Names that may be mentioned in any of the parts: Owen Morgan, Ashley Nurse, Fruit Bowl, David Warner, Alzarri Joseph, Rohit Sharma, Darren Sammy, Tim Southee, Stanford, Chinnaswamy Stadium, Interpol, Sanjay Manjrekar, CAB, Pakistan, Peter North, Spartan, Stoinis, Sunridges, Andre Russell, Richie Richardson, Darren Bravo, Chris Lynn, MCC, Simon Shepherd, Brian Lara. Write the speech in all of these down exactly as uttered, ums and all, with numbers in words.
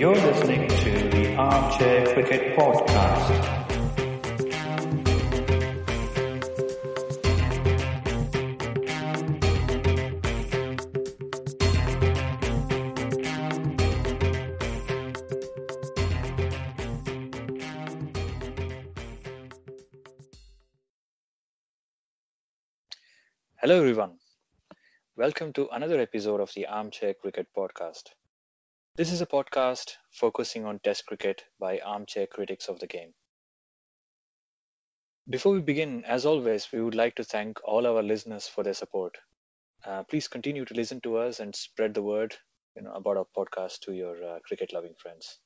You're listening to the Armchair Cricket Podcast. Hello, everyone. Welcome to another episode of the Armchair Cricket Podcast. This is a podcast focusing on Test cricket by armchair critics of the game. Before we begin, as always, we would like to thank all our listeners for their support. Uh, please continue to listen to us and spread the word, you know, about our podcast to your uh, cricket-loving friends.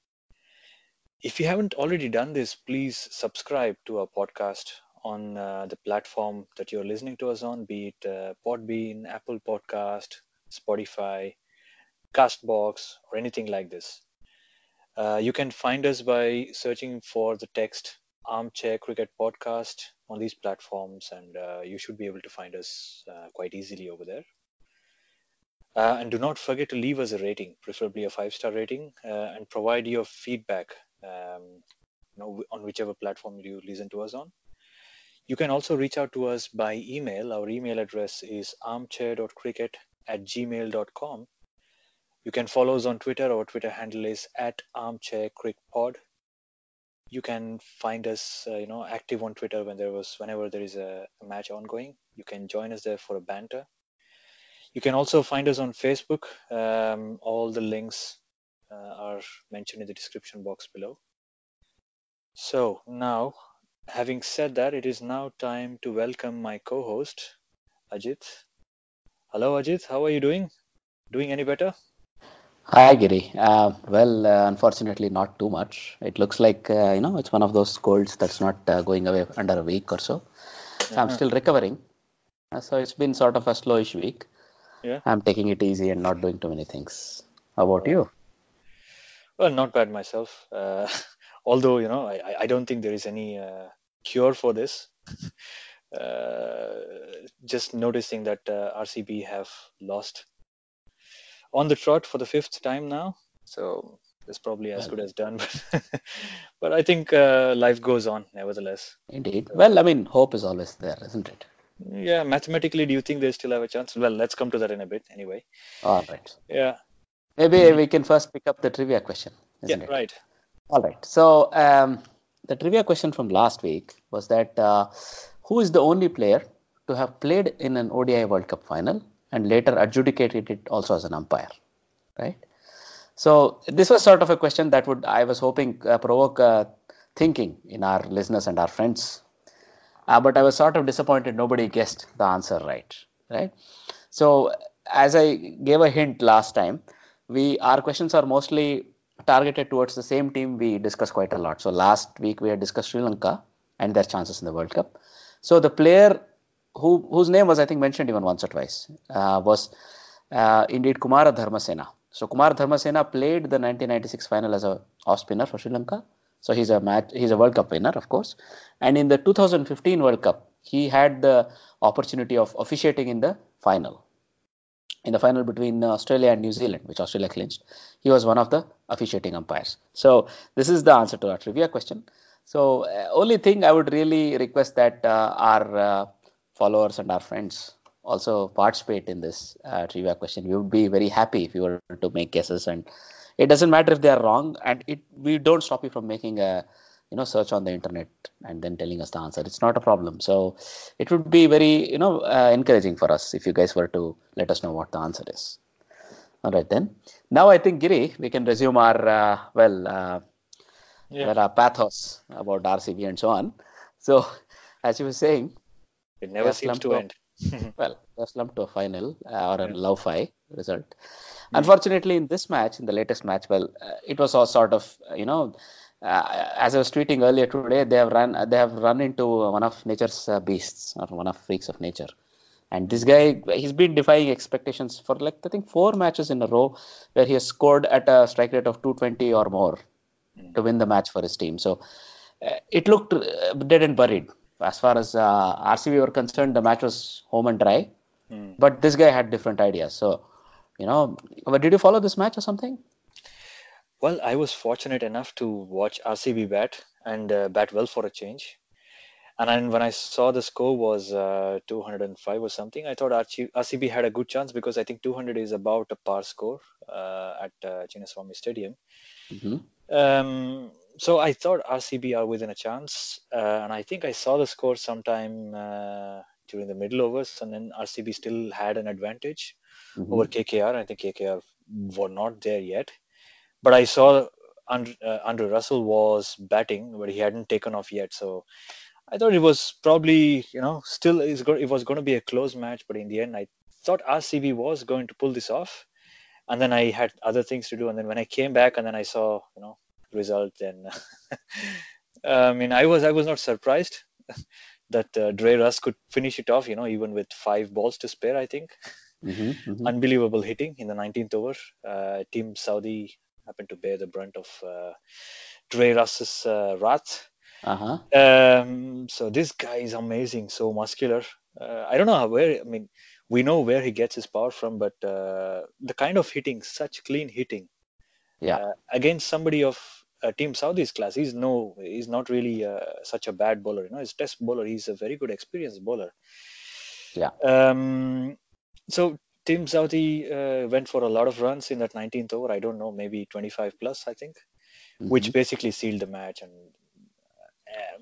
If you haven't already done this, please subscribe to our podcast on uh, the platform that you're listening to us on, be it uh, Podbean, Apple Podcast, Spotify, Castbox, or anything like this. Uh, you can find us by searching for the text Armchair Cricket Podcast on these platforms, and uh, you should be able to find us uh, quite easily over there. Uh, and do not forget to leave us a rating, preferably a five-star rating, uh, and provide your feedback um, you know, on whichever platform you listen to us on. You can also reach out to us by email. Our email address is armchair dot cricket at gmail dot com. You can follow us on Twitter. Our Twitter handle is at ArmchairCricPod. You can find us, uh, you know, active on Twitter when there was, whenever there is a, a match ongoing. You can join us there for a banter. You can also find us on Facebook. Um, all the links uh, are mentioned in the description box below. So now, having said that, it is now time to welcome my co-host, Ajit. Hello, Ajit. How are you doing? Doing any better? Hi, Giri. Uh, well, uh, unfortunately, not too much. It looks like, uh, you know, it's one of those colds that's not uh, going away under a week or so. So uh-huh. I'm still recovering. Uh, so it's been sort of a slowish week. Yeah. I'm taking it easy and not doing too many things. How about you? Well, not bad myself. Uh, although, you know, I, I don't think there is any uh, cure for this. uh, just noticing that uh, R C B have lost on the trot for the fifth time now, so it's probably as well, good as done. But, but I think uh, life goes on, nevertheless. Indeed. Well, I mean, hope is always there, isn't it? Yeah. Mathematically, do you think they still have a chance? Well, let's come to that in a bit, anyway. All right. Yeah. Maybe mm-hmm. we can first pick up the trivia question. Isn't yeah. It? Right. All right. So um, the trivia question from last week was that uh, who is the only player to have played in an O D I World Cup final and later adjudicated it also as an umpire, right? So this was sort of a question that would, I was hoping, uh, provoke uh, thinking in our listeners and our friends. Uh, but I was sort of disappointed nobody guessed the answer right, right? So as I gave a hint last time, we our questions are mostly targeted towards the same team we discussed quite a lot. So last week we had discussed Sri Lanka and their chances in the World Cup. So the player who whose name was, I think, mentioned even once or twice, uh, was uh, indeed Kumara Dharmasena. So Kumara Dharmasena played the nineteen ninety-six final as a off spinner for Sri Lanka. So he's a match, he's a World Cup winner, of course. And in the two thousand fifteen World Cup, he had the opportunity of officiating in the final, in the final between Australia and New Zealand, which Australia clinched. He was one of the officiating umpires. So this is the answer to our trivia question. So uh, only thing I would really request that uh, our uh, followers and our friends also participate in this uh, trivia question. We would be very happy if you were to make guesses, and it doesn't matter if they are wrong, and it we don't stop you from making a you know search on the internet and then telling us the answer. It's not a problem. So it would be very you know uh, encouraging for us if you guys were to let us know what the answer is. All right then. Now I think, Giri, we can resume our uh, well. Uh, Yeah. There are pathos about R C B and so on. So, as you were saying, it never seems to end. Well, they're slumped to a final uh, or a yeah. low-fi result. Yeah. Unfortunately, in this match, in the latest match, well, uh, it was all sort of you know. Uh, as I was tweeting earlier today, they have run they have run into one of nature's uh, beasts or one of freaks of nature. And this guy, he's been defying expectations for like I think four matches in a row where he has scored at a strike rate of two twenty or more to win the match for his team. So uh, it looked uh, dead and buried. As far as uh, R C B were concerned, the match was home and dry. Mm. But this guy had different ideas. So, you know, but did you follow this match or something? Well, I was fortunate enough to watch R C B bat and uh, bat well for a change. And then when I saw the score was uh, two hundred five or something, I thought R C B had a good chance because I think two hundred is about a par score uh, at uh, Chinnaswamy Stadium. Mm-hmm. Um, so I thought R C B are within a chance, uh, and I think I saw the score sometime uh, during the middle overs, and then R C B still had an advantage mm-hmm. over K K R. I think K K R were not there yet, but I saw Andre, uh, Andre Russell was batting, but he hadn't taken off yet. So I thought it was probably, you know, still is go- it was going to be a close match, but in the end, I thought R C B was going to pull this off. And then I had other things to do. And then when I came back and then I saw, you know, result, then I mean, I was I was not surprised that uh, Dre Russ could finish it off, you know, even with five balls to spare, I think. Mm-hmm, mm-hmm. Unbelievable hitting in the nineteenth over. Uh, Tim Southee happened to bear the brunt of uh, Dre Russ's uh, wrath. Uh-huh. Um, so this guy is amazing, so muscular. Uh, I don't know how, where, I mean, we know where he gets his power from, but uh, the kind of hitting, such clean hitting, yeah, uh, against somebody of uh, Team Southy's class, he's no, he's not really uh, such a bad bowler. You know, he's a test bowler. He's a very good experienced bowler. Yeah. Um. So Tim Southee uh, went for a lot of runs in that nineteenth over. I don't know, maybe twenty-five plus, I think, mm-hmm. which basically sealed the match. And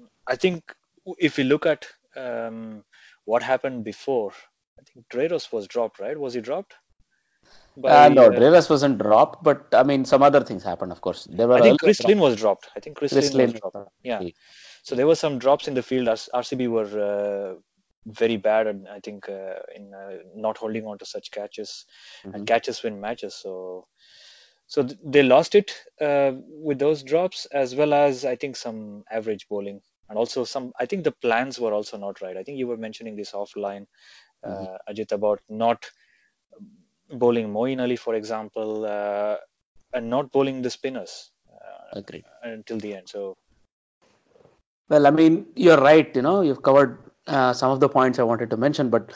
um, I think if we look at um, what happened before. I think Dreros was dropped, right? Was he dropped? By, uh, no, uh, Dreros wasn't dropped, but I mean, some other things happened, of course. There were I think Chris Lynn was dropped. I think Chris, Chris Lynn, Lynn was dropped. dropped. Yeah. So there were some drops in the field. R C B were uh, very bad, and I think uh, in uh, not holding on to such catches, mm-hmm. and catches win matches. So, so th- they lost it uh, with those drops, as well as I think some average bowling, and also some. I think the plans were also not right. I think you were mentioning this offline. Uh, mm-hmm. Ajit, about not bowling Moeen Ali, for example, uh, and not bowling the spinners uh, Agreed. until the end. So, well, I mean, you're right. You know, you've covered uh, some of the points I wanted to mention, but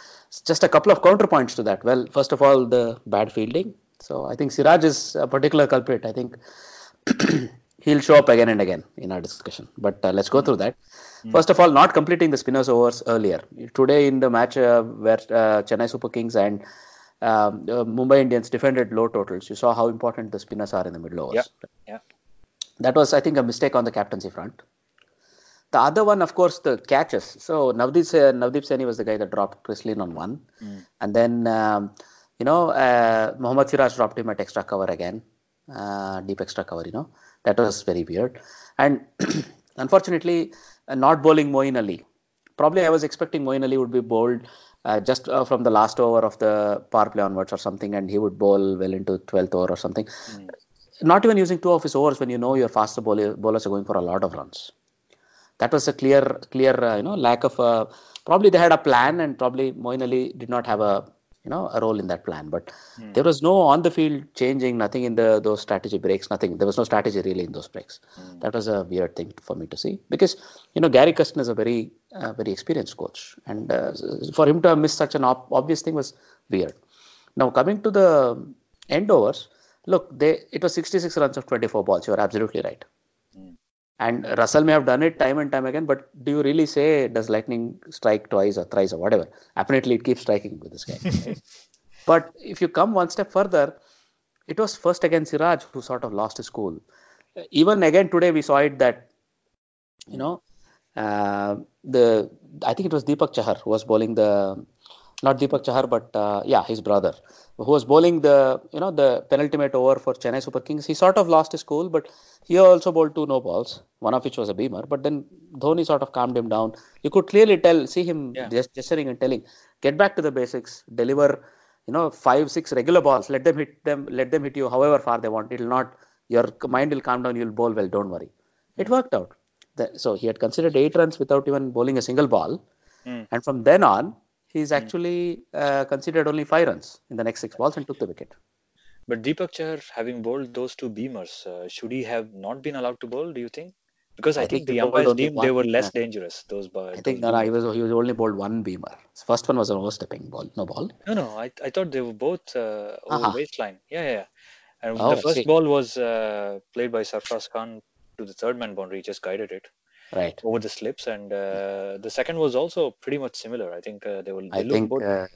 just a couple of counterpoints to that. Well, first of all, the bad fielding. So I think Siraj is a particular culprit. I think he'll show up again and again in our discussion. But uh, let's go through that. First of all, not completing the spinners overs earlier. Today in the match uh, where uh, Chennai Super Kings and um, uh, Mumbai Indians defended low totals, you saw how important the spinners are in the middle overs. Yeah, yeah. That was, I think, a mistake on the captaincy front. The other one, of course, the catches. So Navdeep, uh, Navdeep Saini was the guy that dropped Chris Lynn on one. Mm. And then, um, you know, uh, Mohammad Siraj dropped him at extra cover again. Uh, deep extra cover, you know. That was very weird. And unfortunately... Uh, not bowling Moeen Ali. Probably I was expecting Moeen Ali would be bowled uh, just uh, from the last over of the power play onwards or something, and he would bowl well into twelfth over or something. Mm. Not even using two of his overs when you know your faster bowler, bowlers are going for a lot of runs. that was a clear, clear, uh, you know, lack of a, probably they had a plan, and probably Moeen Ali did not have a, you know, a role in that plan. But mm. there was no on the field changing, nothing in the those strategy breaks, nothing. There was no strategy really in those breaks. Mm. That was a weird thing for me to see, because, you know, Gary Custon is a very, uh, very experienced coach, and uh, for him to have missed such an op- obvious thing was weird. Now coming to the end overs, look, they it was sixty-six runs of twenty-four balls. You are absolutely right. Mm. And Russell may have done it time and time again, but do you really say, does lightning strike twice or thrice or whatever? Apparently, it keeps striking with this guy. Right? But if you come one step further, it was first against Siraj who sort of lost his cool. Even again today, we saw it that, you know, uh, the I think it was Deepak Chahar who was bowling the, not Deepak Chahar, but uh, yeah, his brother, who was bowling the, you know, the penultimate over for Chennai Super Kings. He sort of lost his cool, but he also bowled two no balls, one of which was a beamer. But then Dhoni sort of calmed him down. You could clearly tell, see him yeah. gest- gesturing and telling, get back to the basics, deliver, you know, five, six regular balls. Let them hit them, let them hit you however far they want. It'll not, your mind will calm down. You'll bowl well. Don't worry. It worked out. The, so he had considered eight runs without even bowling a single ball. Mm. And from then on, he's actually uh, considered only five runs in the next six balls and took the wicket. But Deepak Chahar, having bowled those two beamers, uh, should he have not been allowed to bowl, do you think? Because I, I think, think the umpires deemed they were less yeah. dangerous, those bowls. I think no, no, he was he was only bowled one beamer. His first one was an overstepping ball, no ball. No, no, I I thought they were both uh, over uh-huh. waistline. Yeah, yeah, yeah. And oh, the first see. ball was uh, played by Sarfaraz Khan to the third man boundary, he just guided it. Right. Over the slips, and uh, the second was also pretty much similar. I think uh, they were. They I think uh,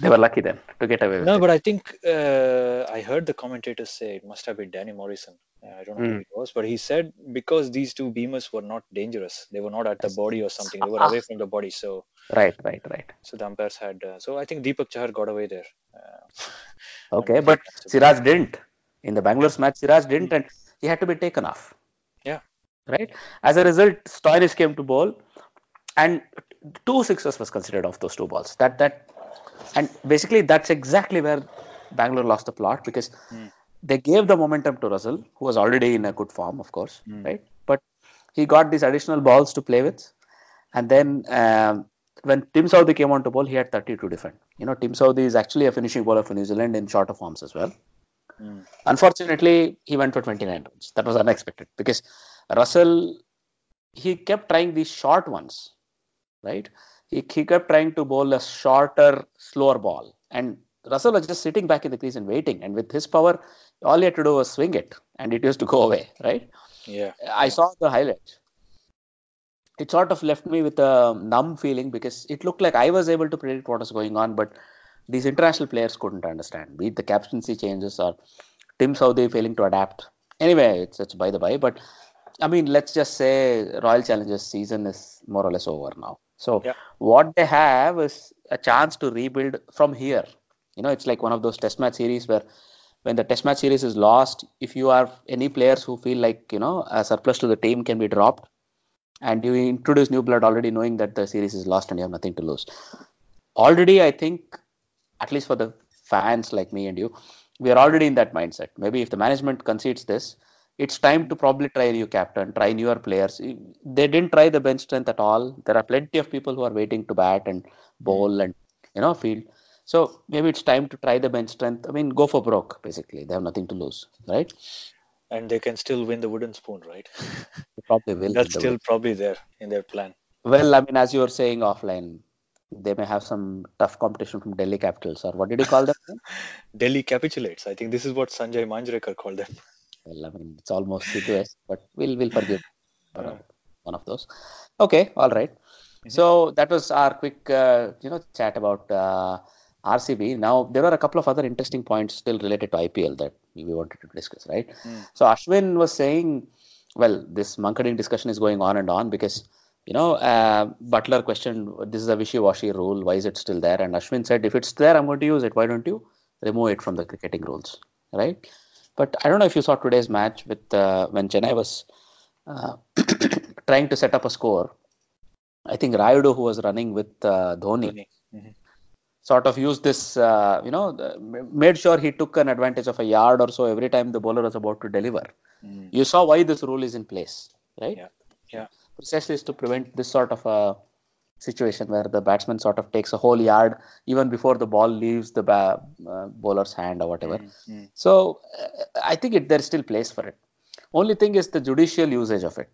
they were lucky then to get away with no, it. No, but I think uh, I heard the commentators say it must have been Danny Morrison. Uh, I don't know mm. who it was, but he said because these two beamers were not dangerous, they were not at the body or something. They were away from the body, so right, right, right. So the umpires had. Uh, so I think Deepak Chahar got away there. Uh, okay, but Siraj be. didn't. In the Bangalore's match, Siraj didn't, and he had to be taken off. Yeah. Right. As a result, Stoinis came to bowl, and two sixes was considered off those two balls. That that, and basically that's exactly where Bangalore lost the plot, because mm. they gave the momentum to Russell, who was already in a good form, of course, mm. right? But he got these additional balls to play with, and then um, when Tim Southee came on to bowl, he had thirty to defend. You know, Tim Southee is actually a finishing bowler for New Zealand in shorter forms as well. Mm. Unfortunately, he went for twenty-nine runs. That was unexpected, because Russell, he kept trying these short ones, right? He, he kept trying to bowl a shorter, slower ball. And Russell was just sitting back in the crease and waiting. And with his power, all he had to do was swing it. And it used to go away, right? Yeah. I saw the highlights. It sort of left me with a numb feeling, because it looked like I was able to predict what was going on, but these international players couldn't understand. Be it the captaincy changes or Tim Southee failing to adapt. Anyway, it's, it's by the by, but I mean, let's just say Royal Challengers season is more or less over now. So yeah. what they have is a chance to rebuild from here. You know, it's like one of those test match series where when the test match series is lost, if you are any players who feel like, you know, a surplus to the team can be dropped, and you introduce new blood already knowing that the series is lost and you have nothing to lose. Already, I think, at least for the fans like me and you, we are already in that mindset. Maybe if the management concedes this, it's time to probably try a new captain, try newer players. They didn't try the bench strength at all. There are plenty of people who are waiting to bat and bowl and, you know, field. So maybe it's time to try the bench strength. I mean, go for broke, basically. They have nothing to lose, right? And they can still win the wooden spoon, right? They probably will. That's still win. Probably there in their plan. Well, I mean, as you were saying offline, they may have some tough competition from Delhi Capitals, or what did you call them? Delhi Capitulates. I think this is what Sanjay Manjrekar called them. Well, I mean, it's almost C two S, but we'll we'll forgive yeah. one of those. Okay, all right. Mm-hmm. So that was our quick, uh, you know, chat about uh, R C B. Now there are a couple of other interesting points still related to I P L that we wanted to discuss, right? Mm. So Ashwin was saying, well, this monkeying discussion is going on and on because, you know, uh, Buttler questioned, this is a wishy-washy rule. Why is it still there? And Ashwin said, if it's there, I'm going to use it. Why don't you remove it from the cricketing rules, right? But I don't know if you saw today's match with uh, when Chennai was uh, trying to set up a score. I think Rayudu, who was running with uh, Dhoni, Dhoni. Mm-hmm. sort of used this, uh, you know, made sure he took an advantage of a yard or so every time the bowler was about to deliver. Mm. You saw why this rule is in place, right? Yeah. yeah. precisely is to prevent this sort of a situation where the batsman sort of takes a whole yard even before the ball leaves the ba- uh, bowler's hand or whatever. Mm-hmm. So uh, I think it, there's still place for it. Only thing is the judicial usage of it,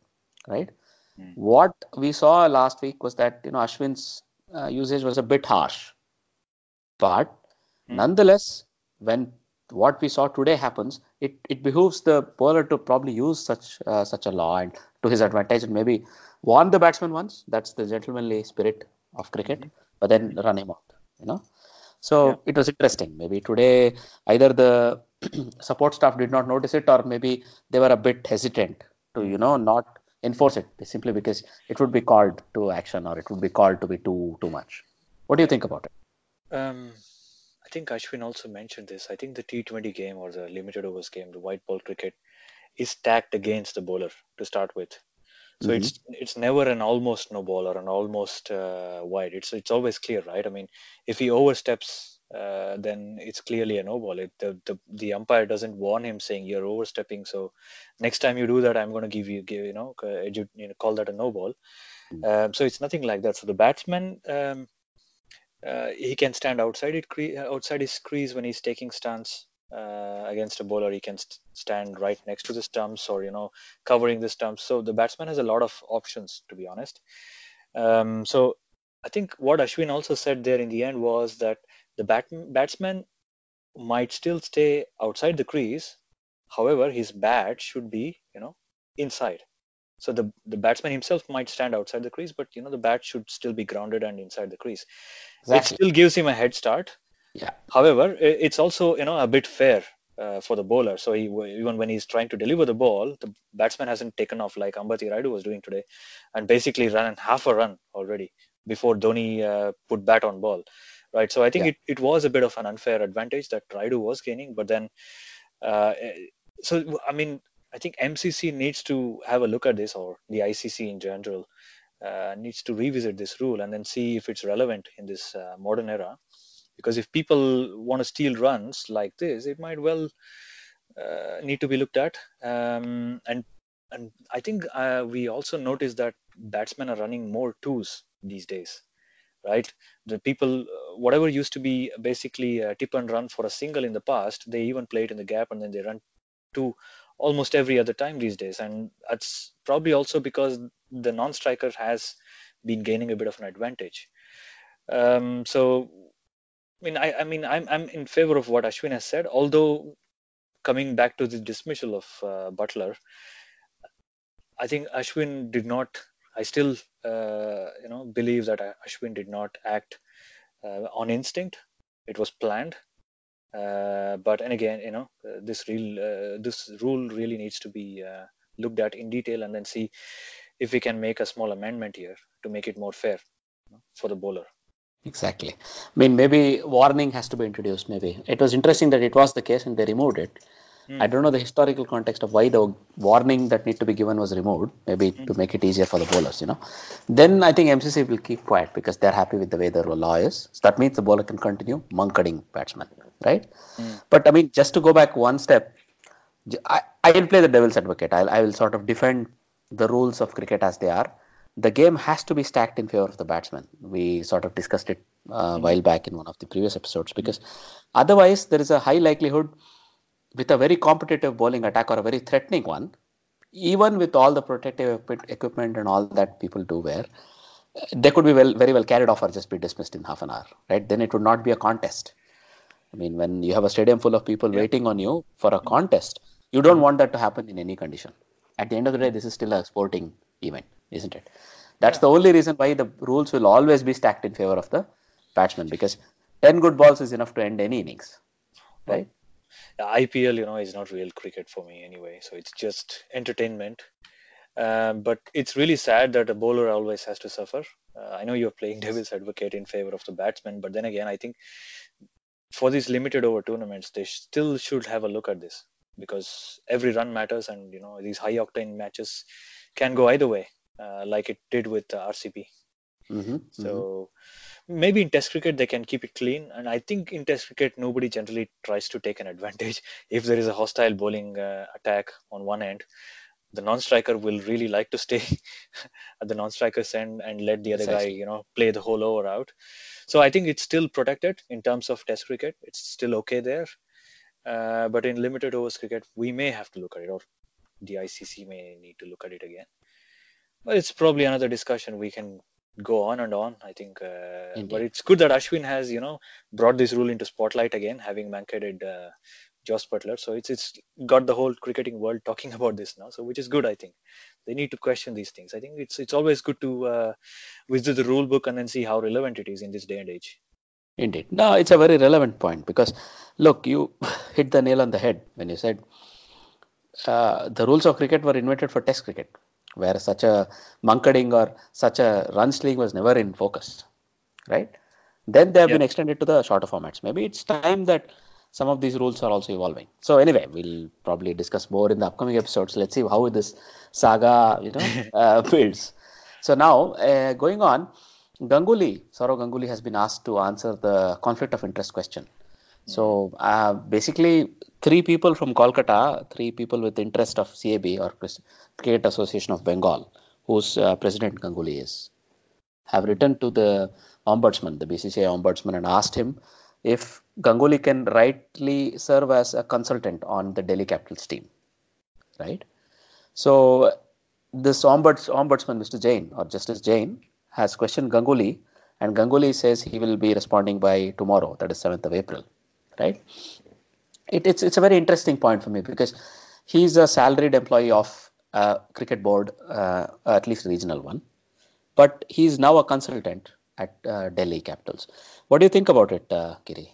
right? Mm. What we saw last week was that, you know, Ashwin's uh, usage was a bit harsh. But mm. nonetheless, when what we saw today happens, it, it behooves the bowler to probably use such uh, such a law and to his advantage and maybe warn the batsman once. That's the gentlemanly spirit of cricket. Mm-hmm. But then run him out, you know. So yeah. It was interesting. Maybe today either the support staff did not notice it or maybe they were a bit hesitant to, you know, not enforce it simply because it would be called to action or it would be called to be too too much. What do you think about it? Um, I think Ashwin also mentioned this. I think the T twenty game or the limited overs game, the white ball cricket, is stacked against the bowler to start with. So mm-hmm. it's it's never an almost no ball or an almost uh, wide. It's it's always clear, right? I mean, if he oversteps, Uh, then it's clearly a no ball. It, the, the the umpire doesn't warn him saying you're overstepping, so next time you do that, I'm going to give you give you know, you know call that a no ball. Um, so it's nothing like that. So the batsman um, uh, he can stand outside it cre- outside his crease when he's taking stance uh, against a bowler. He can st- stand right next to the stumps or you know covering the stumps. So the batsman has a lot of options, to be honest. Um, so I think what Ashwin also said there in the end was that the bat- batsman might still stay outside the crease. However, his bat should be, you know, inside. So the, the batsman himself might stand outside the crease, but, you know, the bat should still be grounded and inside the crease. Exactly. It still gives him a head start. Yeah. However, it's also, you know, a bit fair uh, for the bowler. So he, even when he's trying to deliver the ball, the batsman hasn't taken off like Ambati Rayudu was doing today and basically ran half a run already before Dhoni uh, put bat on ball. Right, so I think yeah. it, it was a bit of an unfair advantage that Rayudu was gaining, but then, uh, so I mean, I think M C C needs to have a look at this, or the I C C in general uh, needs to revisit this rule and then see if it's relevant in this uh, modern era. Because if people want to steal runs like this, it might well uh, need to be looked at. Um, and and I think uh, we also noticed that batsmen are running more twos these days. Right, the people, whatever used to be basically a tip and run for a single in the past, they even play it in the gap and then they run two almost every other time these days. And that's probably also because the non-striker has been gaining a bit of an advantage. Um, so, I mean, I, I mean, I'm I'm in favor of what Ashwin has said. Although, coming back to the dismissal of uh, Buttler, I think Ashwin did not. I still, uh, you know, believe that Ashwin did not act uh, on instinct. It was planned. Uh, but and again, you know, uh, this real, uh, this rule really needs to be uh, looked at in detail and then see if we can make a small amendment here to make it more fair for the bowler. Exactly. I mean, maybe warning has to be introduced. Maybe it was interesting that it was the case and they removed it. I don't know the historical context of why the warning that need to be given was removed, maybe mm. to make it easier for the bowlers, you know. Then I think M C C will keep quiet because they're happy with the way the law is. So that means the bowler can continue monkeying batsman, right? Mm. But I mean, just to go back one step, I, I will play the devil's advocate. I'll, I will sort of defend the rules of cricket as they are. The game has to be stacked in favor of the batsman. We sort of discussed it a uh, mm. while back in one of the previous episodes because otherwise there is a high likelihood with a very competitive bowling attack or a very threatening one, even with all the protective equipment and all that people do wear, they could be well, very well carried off or just be dismissed in half an hour, right? Then it would not be a contest. I mean, when you have a stadium full of people yeah. waiting on you for a contest, you don't want that to happen in any condition. At the end of the day, this is still a sporting event, isn't it? That's yeah. the only reason why the rules will always be stacked in favor of the batsman because ten good balls is enough to end any innings, right? Oh. I P L, you know, is not real cricket for me anyway. So it's just entertainment. Um, but it's really sad that a bowler always has to suffer. Uh, I know you're playing devil's advocate in favor of the batsman. But then again, I think for these limited over tournaments, they still should have a look at this. Because every run matters. And, you know, these high octane matches can go either way, uh, like it did with uh, R C B. Mm-hmm, so mm-hmm. maybe in test cricket they can keep it clean, and I think in test cricket nobody generally tries to take an advantage if there is a hostile bowling uh, attack on one end the non-striker will really like to stay at the non-striker's end and let the other guy, you know, play the whole over out. So I think it's still protected in terms of Test cricket. It's still okay there. Uh, but in limited overs cricket, we may have to look at it, or the I C C may need to look at it again. But it's probably another discussion. We can go on and on, I think. Uh, but it's good that Ashwin has, you know, brought this rule into spotlight again, having mancated uh, Jos Buttler. So it's it's got the whole cricketing world talking about this now, so which is good, I think. They need to question these things. I think it's it's always good to uh, visit the rule book and then see how relevant it is in this day and age. Indeed. No, it's a very relevant point because, look, you hit the nail on the head when you said uh, the rules of cricket were invented for Test cricket, where such a mankading or such a run sling was never in focus, right? Then they have yep. been extended to the shorter formats. Maybe it's time that some of these rules are also evolving. So anyway, we'll probably discuss more in the upcoming episodes. Let's see how this saga, you know, uh, builds. So now, uh, going on, Ganguly, Sourav Ganguly has been asked to answer the conflict of interest question. Mm. So uh, basically, three people from Kolkata, three people with interest of C A B or Cricket Association of Bengal, whose uh, president Ganguly is, have written to the ombudsman, the B C C I ombudsman, and asked him if Ganguly can rightly serve as a consultant on the Delhi Capitals team, right? So this ombuds, ombudsman, Mister Jain or Justice Jain, has questioned Ganguly, and Ganguly says he will be responding by tomorrow, that is seventh of April, right? It, it's it's a very interesting point for me because he's a salaried employee of a cricket board, uh, at least regional one, but he's now a consultant at uh, Delhi Capitals. What do you think about it, uh, Kiri?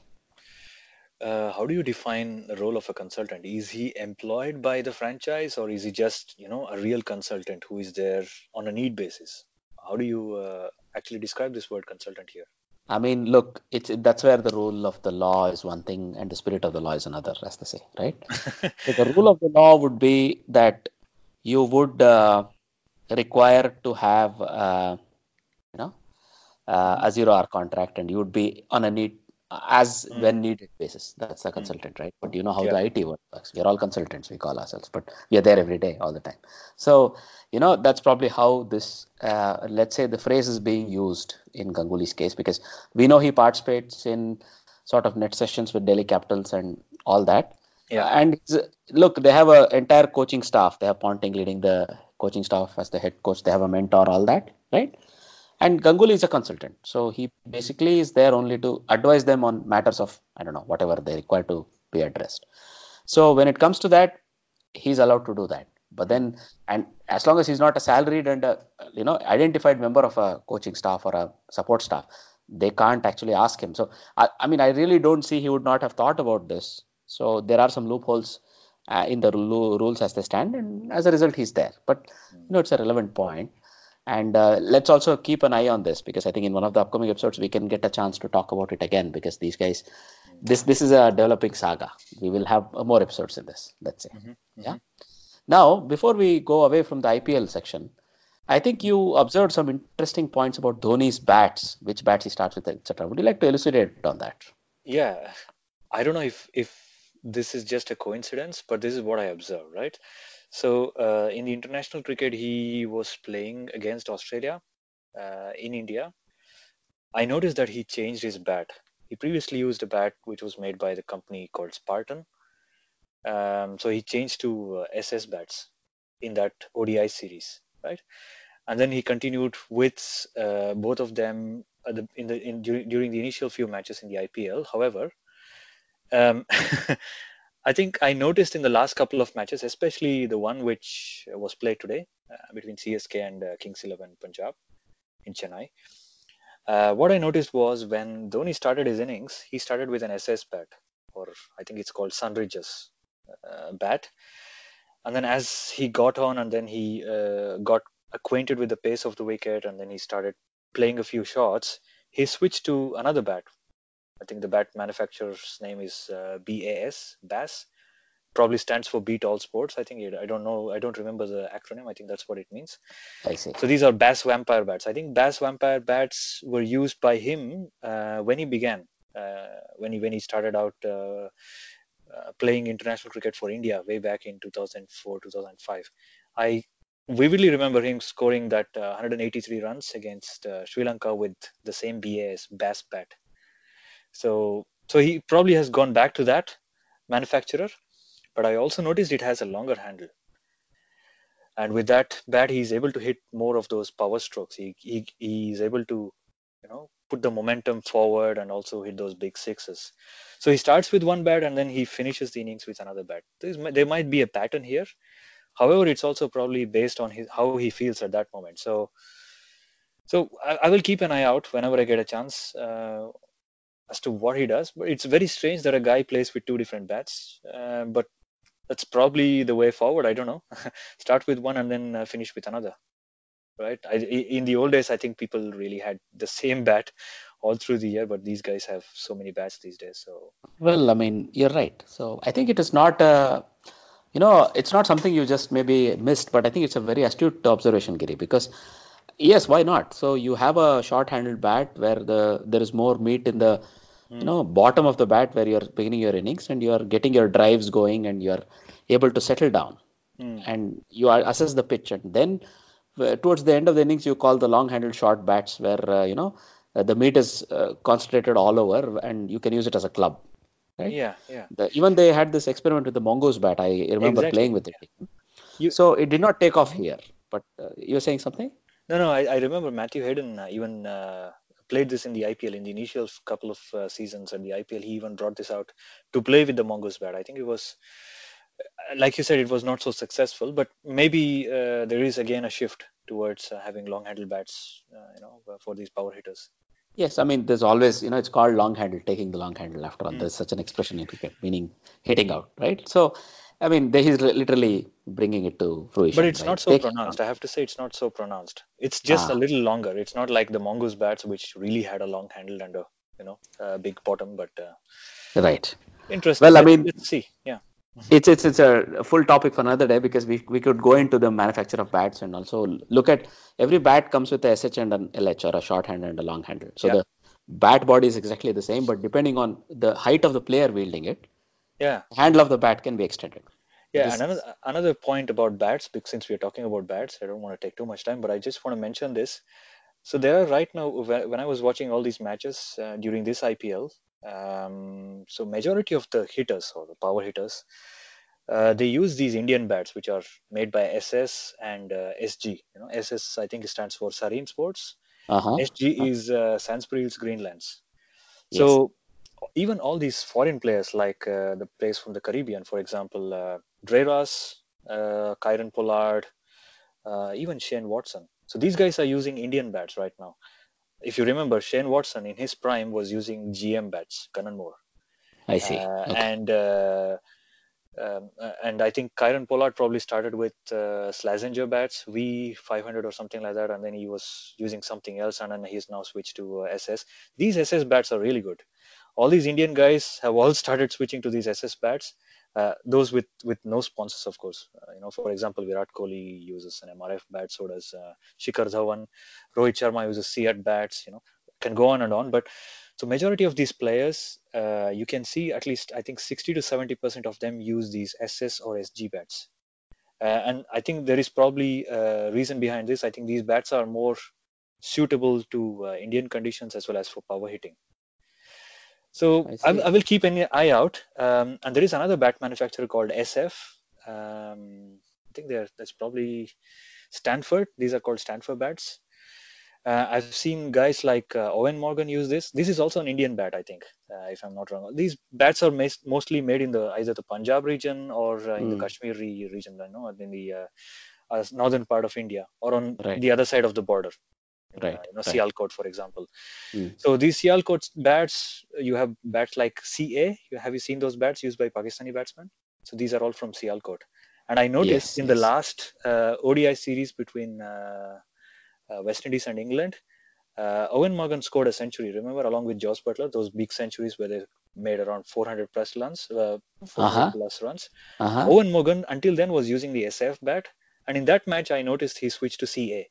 Uh, how do you define the role of a consultant? Is he employed by the franchise, or is he just, you know, a real consultant who is there on a need basis? How do you uh, actually describe this word consultant here? I mean, look, it's that's where the rule of the law is one thing and the spirit of the law is another, as they say, right? So the rule of the law would be that you would uh, require to have, uh, you know, Uh, a zero-hour contract, and you would be on a need as mm. when needed basis. That's a consultant, mm. right? But you know how yeah. the I T world works. We are all consultants. We call ourselves, but we are there every day, all the time. So you know that's probably how this. Uh, let's say the phrase is being used in Ganguly's case, because we know he participates in sort of net sessions with Delhi Capitals and all that. Yeah. Uh, and look, they have an entire coaching staff. They have Ponting leading the coaching staff as the head coach. They have a mentor, all that, right? And Ganguly is a consultant. So he basically is there only to advise them on matters of, I don't know, whatever they require to be addressed. So when it comes to that, he's allowed to do that. But then, and as long as he's not a salaried and, a, you know, identified member of a coaching staff or a support staff, they can't actually ask him. So, I, I mean, I really don't see he would not have thought about this. So there are some loopholes uh, in the r- rules as they stand. And as a result, he's there. But, you know, it's a relevant point. And uh, let's also keep an eye on this, because I think in one of the upcoming episodes, we can get a chance to talk about it again, because these guys, this this is a developing saga. We will have more episodes in this, let's say. Mm-hmm. Yeah. Now, before we go away from the I P L section, I think you observed some interesting points about Dhoni's bats, which bats he starts with, et cetera. Would you like to elucidate on that? Yeah. I don't know if, if this is just a coincidence, but this is what I observed, right? So uh, in the international cricket, he was playing against Australia uh, in India. I noticed that he changed his bat. He previously used a bat which was made by the company called Spartan. Um, so he changed to uh, S S bats in that O D I series, right? And then he continued with uh, both of them at the, in the in, during the initial few matches in the I P L. However, um, I think I noticed in the last couple of matches, especially the one which was played today uh, between C S K and uh, Kings eleven Punjab in Chennai. Uh, what I noticed was when Dhoni started his innings, he started with an S S bat, or I think it's called Sunridges uh, bat. And then as he got on and then he uh, got acquainted with the pace of the wicket and then he started playing a few shots, he switched to another bat. I think the bat manufacturer's name is uh, B A S, B A S, probably stands for Beat All Sports. I think, it, I don't know, I don't remember the acronym. I think that's what it means. I see. So these are B A S Vampire bats. I think B A S Vampire bats were used by him uh, when he began, uh, when he when he started out uh, uh, playing international cricket for India way back in two thousand four, two thousand five. I vividly remember him scoring that uh, one hundred eighty-three runs against uh, Sri Lanka with the same B A S, Bass Bat. So, so he probably has gone back to that manufacturer, but I also noticed it has a longer handle. And with that bat, he's able to hit more of those power strokes. He he he's able to, you know, put the momentum forward and also hit those big sixes. So he starts with one bat and then he finishes the innings with another bat. There's, there might be a pattern here. However, it's also probably based on his, how he feels at that moment. So, so I, I will keep an eye out whenever I get a chance uh, as to what he does. But it's very strange that a guy plays with two different bats. Uh, but that's probably the way forward. I don't know. Start with one and then uh, finish with another, right? I, in the old days, I think people really had the same bat all through the year, but these guys have so many bats these days. So, well, I mean, you're right. So I think it is not, uh, you know, it's not something you just maybe missed, but I think it's a very astute observation, Giri, because yes, why not? So you have a short-handled bat where the there is more meat in the you know, bottom of the bat where you're beginning your innings and you're getting your drives going and you're able to settle down mm. and you assess the pitch. And then uh, towards the end of the innings, you call the long-handled short bats where, uh, you know, uh, the meat is uh, concentrated all over and you can use it as a club. Right? Yeah, yeah. The, even they had this experiment with the Mongoose bat. I remember exactly. playing with it. Yeah. You, so it did not take off here. But uh, you were saying something? No, no, I, I remember Matthew Hayden uh, even... Uh... played this in the I P L in the initial couple of uh, seasons at the I P L. He even brought this out to play with the Mongoose bat. I think it was, like you said, it was not so successful, but maybe uh, there is again a shift towards uh, having long-handled bats, uh, you know, for these power hitters. Yes, I mean, there's always, you know, it's called long-handle, taking the long-handle after all. Mm. There's such an expression in cricket, meaning hitting out, right? So, I mean, he's literally bringing it to fruition. But it's right? not so Taking pronounced. Out. I have to say it's not so pronounced. It's just ah. a little longer. It's not like the Mongoose bats, which really had a long handle and a, you know, a big bottom. But uh, right. Interesting. Well, I mean, let's see. Yeah. It's it's it's a full topic for another day because we we could go into the manufacture of bats and also look at every bat comes with a S H and an L H or a short handle and a long handle. So yeah. the bat body is exactly the same, but depending on the height of the player wielding it, yeah, handle of the bat can be extended. Yeah, this another is... another point about bats, because since we are talking about bats, I don't want to take too much time, but I just want to mention this. So there are right now, when I was watching all these matches uh, during this I P L, um, so majority of the hitters or the power hitters, uh, they use these Indian bats, which are made by S S and uh, S G. You know, S S, I think, stands for Sarin Sports. Uh-huh. S G uh-huh. is uh, Sansbury's Greenlands. Yes. So even all these foreign players, like uh, the players from the Caribbean, for example, uh, Andre Russell, uh, Kieron Pollard, uh, even Shane Watson. So these guys are using Indian bats right now. If you remember, Shane Watson in his prime was using G M bats, Kanan Moore. I see. Uh, okay. And uh, um, and I think Kieron Pollard probably started with uh, Slazenger bats, V five hundred or something like that, and then he was using something else, and then he's now switched to uh, S S. These S S bats are really good. All these Indian guys have all started switching to these S S bats, uh, those with, with no sponsors, of course. Uh, you know, for example, Virat Kohli uses an M R F bat, so does uh, Shikhar Dhawan, Rohit Sharma uses Seat bats. You know, can go on and on. But so majority of these players, uh, you can see at least I think sixty to seventy percent of them use these S S or S G bats, uh, and I think there is probably a reason behind this. I think these bats are more suitable to uh, Indian conditions as well as for power hitting. So I, I, I will keep an eye out. Um, and there is another bat manufacturer called S F. Um, I think that's probably Stanford. These are called Stanford bats. Uh, I've seen guys like uh, Owen Morgan use this. This is also an Indian bat, I think, uh, if I'm not wrong. These bats are mas- mostly made in the either the Punjab region or uh, in mm. the Kashmir re- region, I know, in the uh, uh, northern part of India or on right. the other side of the border. Right, uh, you know, right. Sialkot, for example. Mm. So these Sialkot bats, you have bats like C A. You, have you seen those bats used by Pakistani batsmen? So these are all from Sialkot. And I noticed yes, in yes. the last uh, O D I series between uh, uh, West Indies and England, uh, Owen Morgan scored a century, remember, along with Jos Buttler, those big centuries where they made around four hundred plus runs. Uh, uh-huh. plus runs. Uh-huh. Owen Morgan, until then, was using the S F bat. And in that match, I noticed he switched to C A.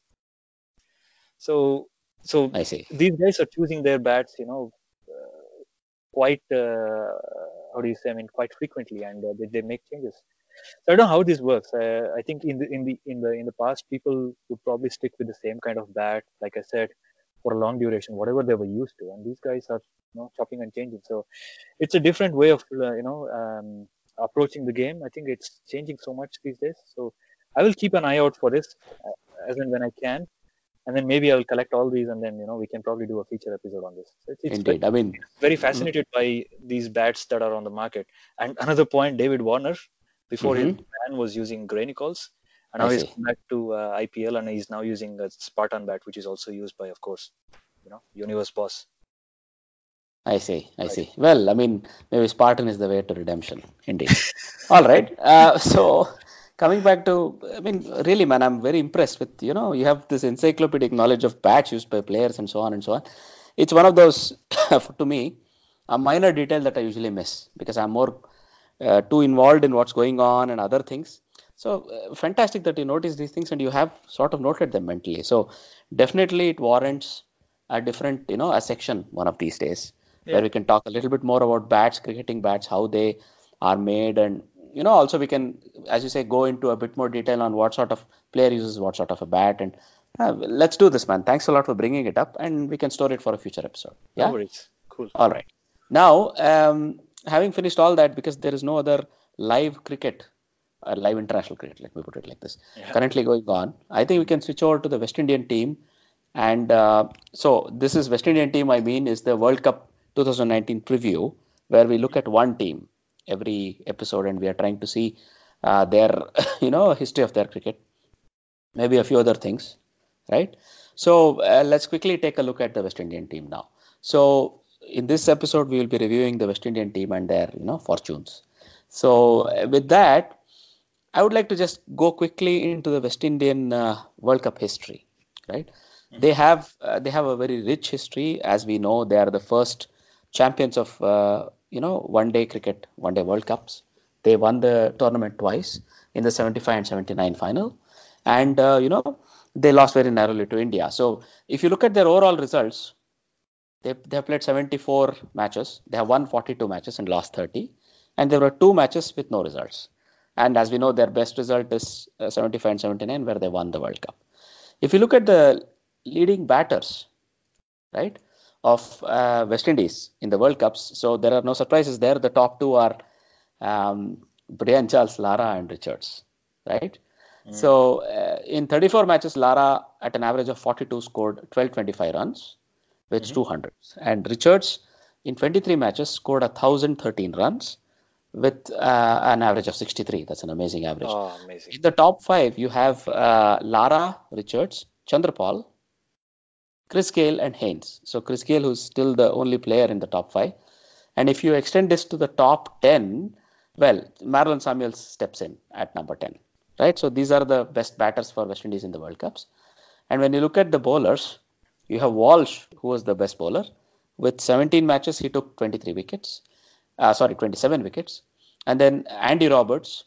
So, so I see. These guys are choosing their bats, you know, uh, quite, uh, how do you say, I mean, quite frequently, and uh, they, they make changes. So I don't know how this works. Uh, I think in the in the in the in the past, people would probably stick with the same kind of bat, like I said, for a long duration, whatever they were used to. And these guys are, you know, chopping and changing. So it's a different way of, uh, you know, um, approaching the game. I think it's changing so much these days. So I will keep an eye out for this as and when I can. And then maybe I will collect all these, and then, you know, we can probably do a feature episode on this. It's, it's Indeed. Very, I mean, very fascinated mm-hmm. by these bats that are on the market. And another point, David Warner, before mm-hmm. his ban, was using grainy calls. And now he's come back to uh, I P L, and he's now using a Spartan bat, which is also used by, of course, you know, Universe Boss. I see, I see. Well, I mean, maybe Spartan is the way to redemption. Indeed. All right. Uh, so... Coming back to, I mean, really, man, I'm very impressed with, you know, you have this encyclopedic knowledge of bats used by players and so on and so on. It's one of those, to me, a minor detail that I usually miss because I'm more uh, too involved in what's going on and other things. So, uh, fantastic that you notice these things and you have sort of noted them mentally. So, definitely it warrants a different, you know, a section one of these days yeah. where we can talk a little bit more about bats, cricketing bats, how they are made, and you know, also we can, as you say, go into a bit more detail on what sort of player uses what sort of a bat. And uh, let's do this, man. Thanks a lot for bringing it up, and we can store it for a future episode. Yeah? No worries. Cool. All right. Now, um, having finished all that, because there is no other live cricket, uh, live international cricket, let me put it like this, yeah. currently going on, I think we can switch over to the West Indian team. And uh, so this is West Indian team, I mean, is the World Cup twenty nineteen preview, where we look at one team every episode, and we are trying to see uh, their, you know, history of their cricket, maybe a few other things, right? So uh, let's quickly take a look at the West Indian team now. So in this episode, we will be reviewing the West Indian team and their, you know, fortunes. So uh, with that, I would like to just go quickly into the West Indian uh, World Cup history, right? Mm-hmm. They have uh, they have a very rich history. As we know, they are the first champions of uh, you know, one-day cricket, one-day World Cups. They won the tournament twice in the seventy-five and seventy-nine final. And, uh, you know, they lost very narrowly to India. So, if you look at their overall results, they, they have played seventy-four matches. They have won forty-two matches and lost thirty. And there were two matches with no results. And as we know, their best result is uh, seventy-five and seventy-nine, where they won the World Cup. If you look at the leading batters, right, of uh, West Indies in the World Cups. So there are no surprises there. The top two are um, Brian Charles, Lara and Richards, right? Mm. So uh, in thirty-four matches, Lara at an average of forty-two scored twelve twenty-five runs with mm-hmm. two hundreds. And Richards in twenty-three matches scored one thousand thirteen runs with uh, an average of sixty-three. That's an amazing average. Oh, amazing. In the top five, you have uh, Lara, Richards, Chandrapal, Chris Gayle and Haynes. So Chris Gayle, who's still the only player in the top five. And if you extend this to the top ten, well, Marlon Samuels steps in at number ten, right? So these are the best batters for West Indies in the World Cups. And when you look at the bowlers, you have Walsh, who was the best bowler. With seventeen matches, he took twenty-three wickets. Uh, sorry, twenty-seven wickets. And then Andy Roberts,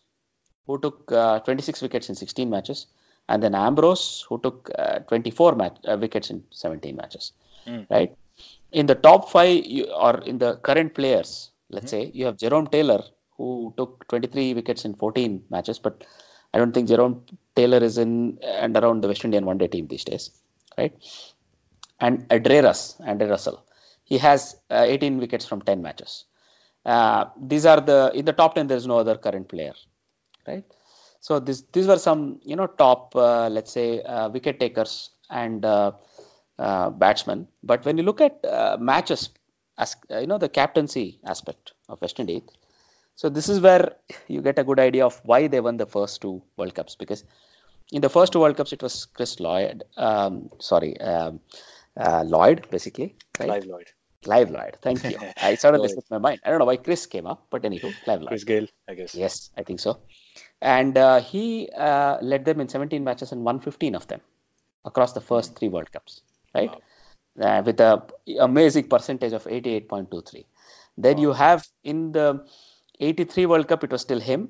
who took uh, twenty-six wickets in sixteen matches. And then Ambrose, who took uh, twenty-four match, uh, wickets in seventeen matches, mm. right? In the top five, you, or in the current players, let's mm-hmm. say, you have Jerome Taylor, who took twenty-three wickets in fourteen matches. But I don't think Jerome Taylor is in and around the West Indian one-day team these days, right? And Andre Russ, Andre Russell, he has uh, eighteen wickets from ten matches. Uh, these are the, in the top ten, there's no other current player, right? So this, these were some, you know, top, uh, let's say, uh, wicket takers and uh, uh, batsmen. But when you look at uh, matches, as, uh, you know, the captaincy aspect of West Indies. So this is where you get a good idea of why they won the first two World Cups. Because in the first two World Cups, it was Chris Lloyd. Um, sorry, um, uh, Lloyd, basically. Right? Clive Lloyd. Clive Lloyd. Thank you. I sort of slipped my mind. I don't know why Chris came up, but anywho, Clive Lloyd. Chris Gayle, I guess. Yes, I think so. And uh, he uh, led them in seventeen matches and won fifteen of them across the first three World Cups, right? Wow. Uh, with an amazing percentage of eighty-eight point two three. Then wow. you have in the eighty-three World Cup, it was still him.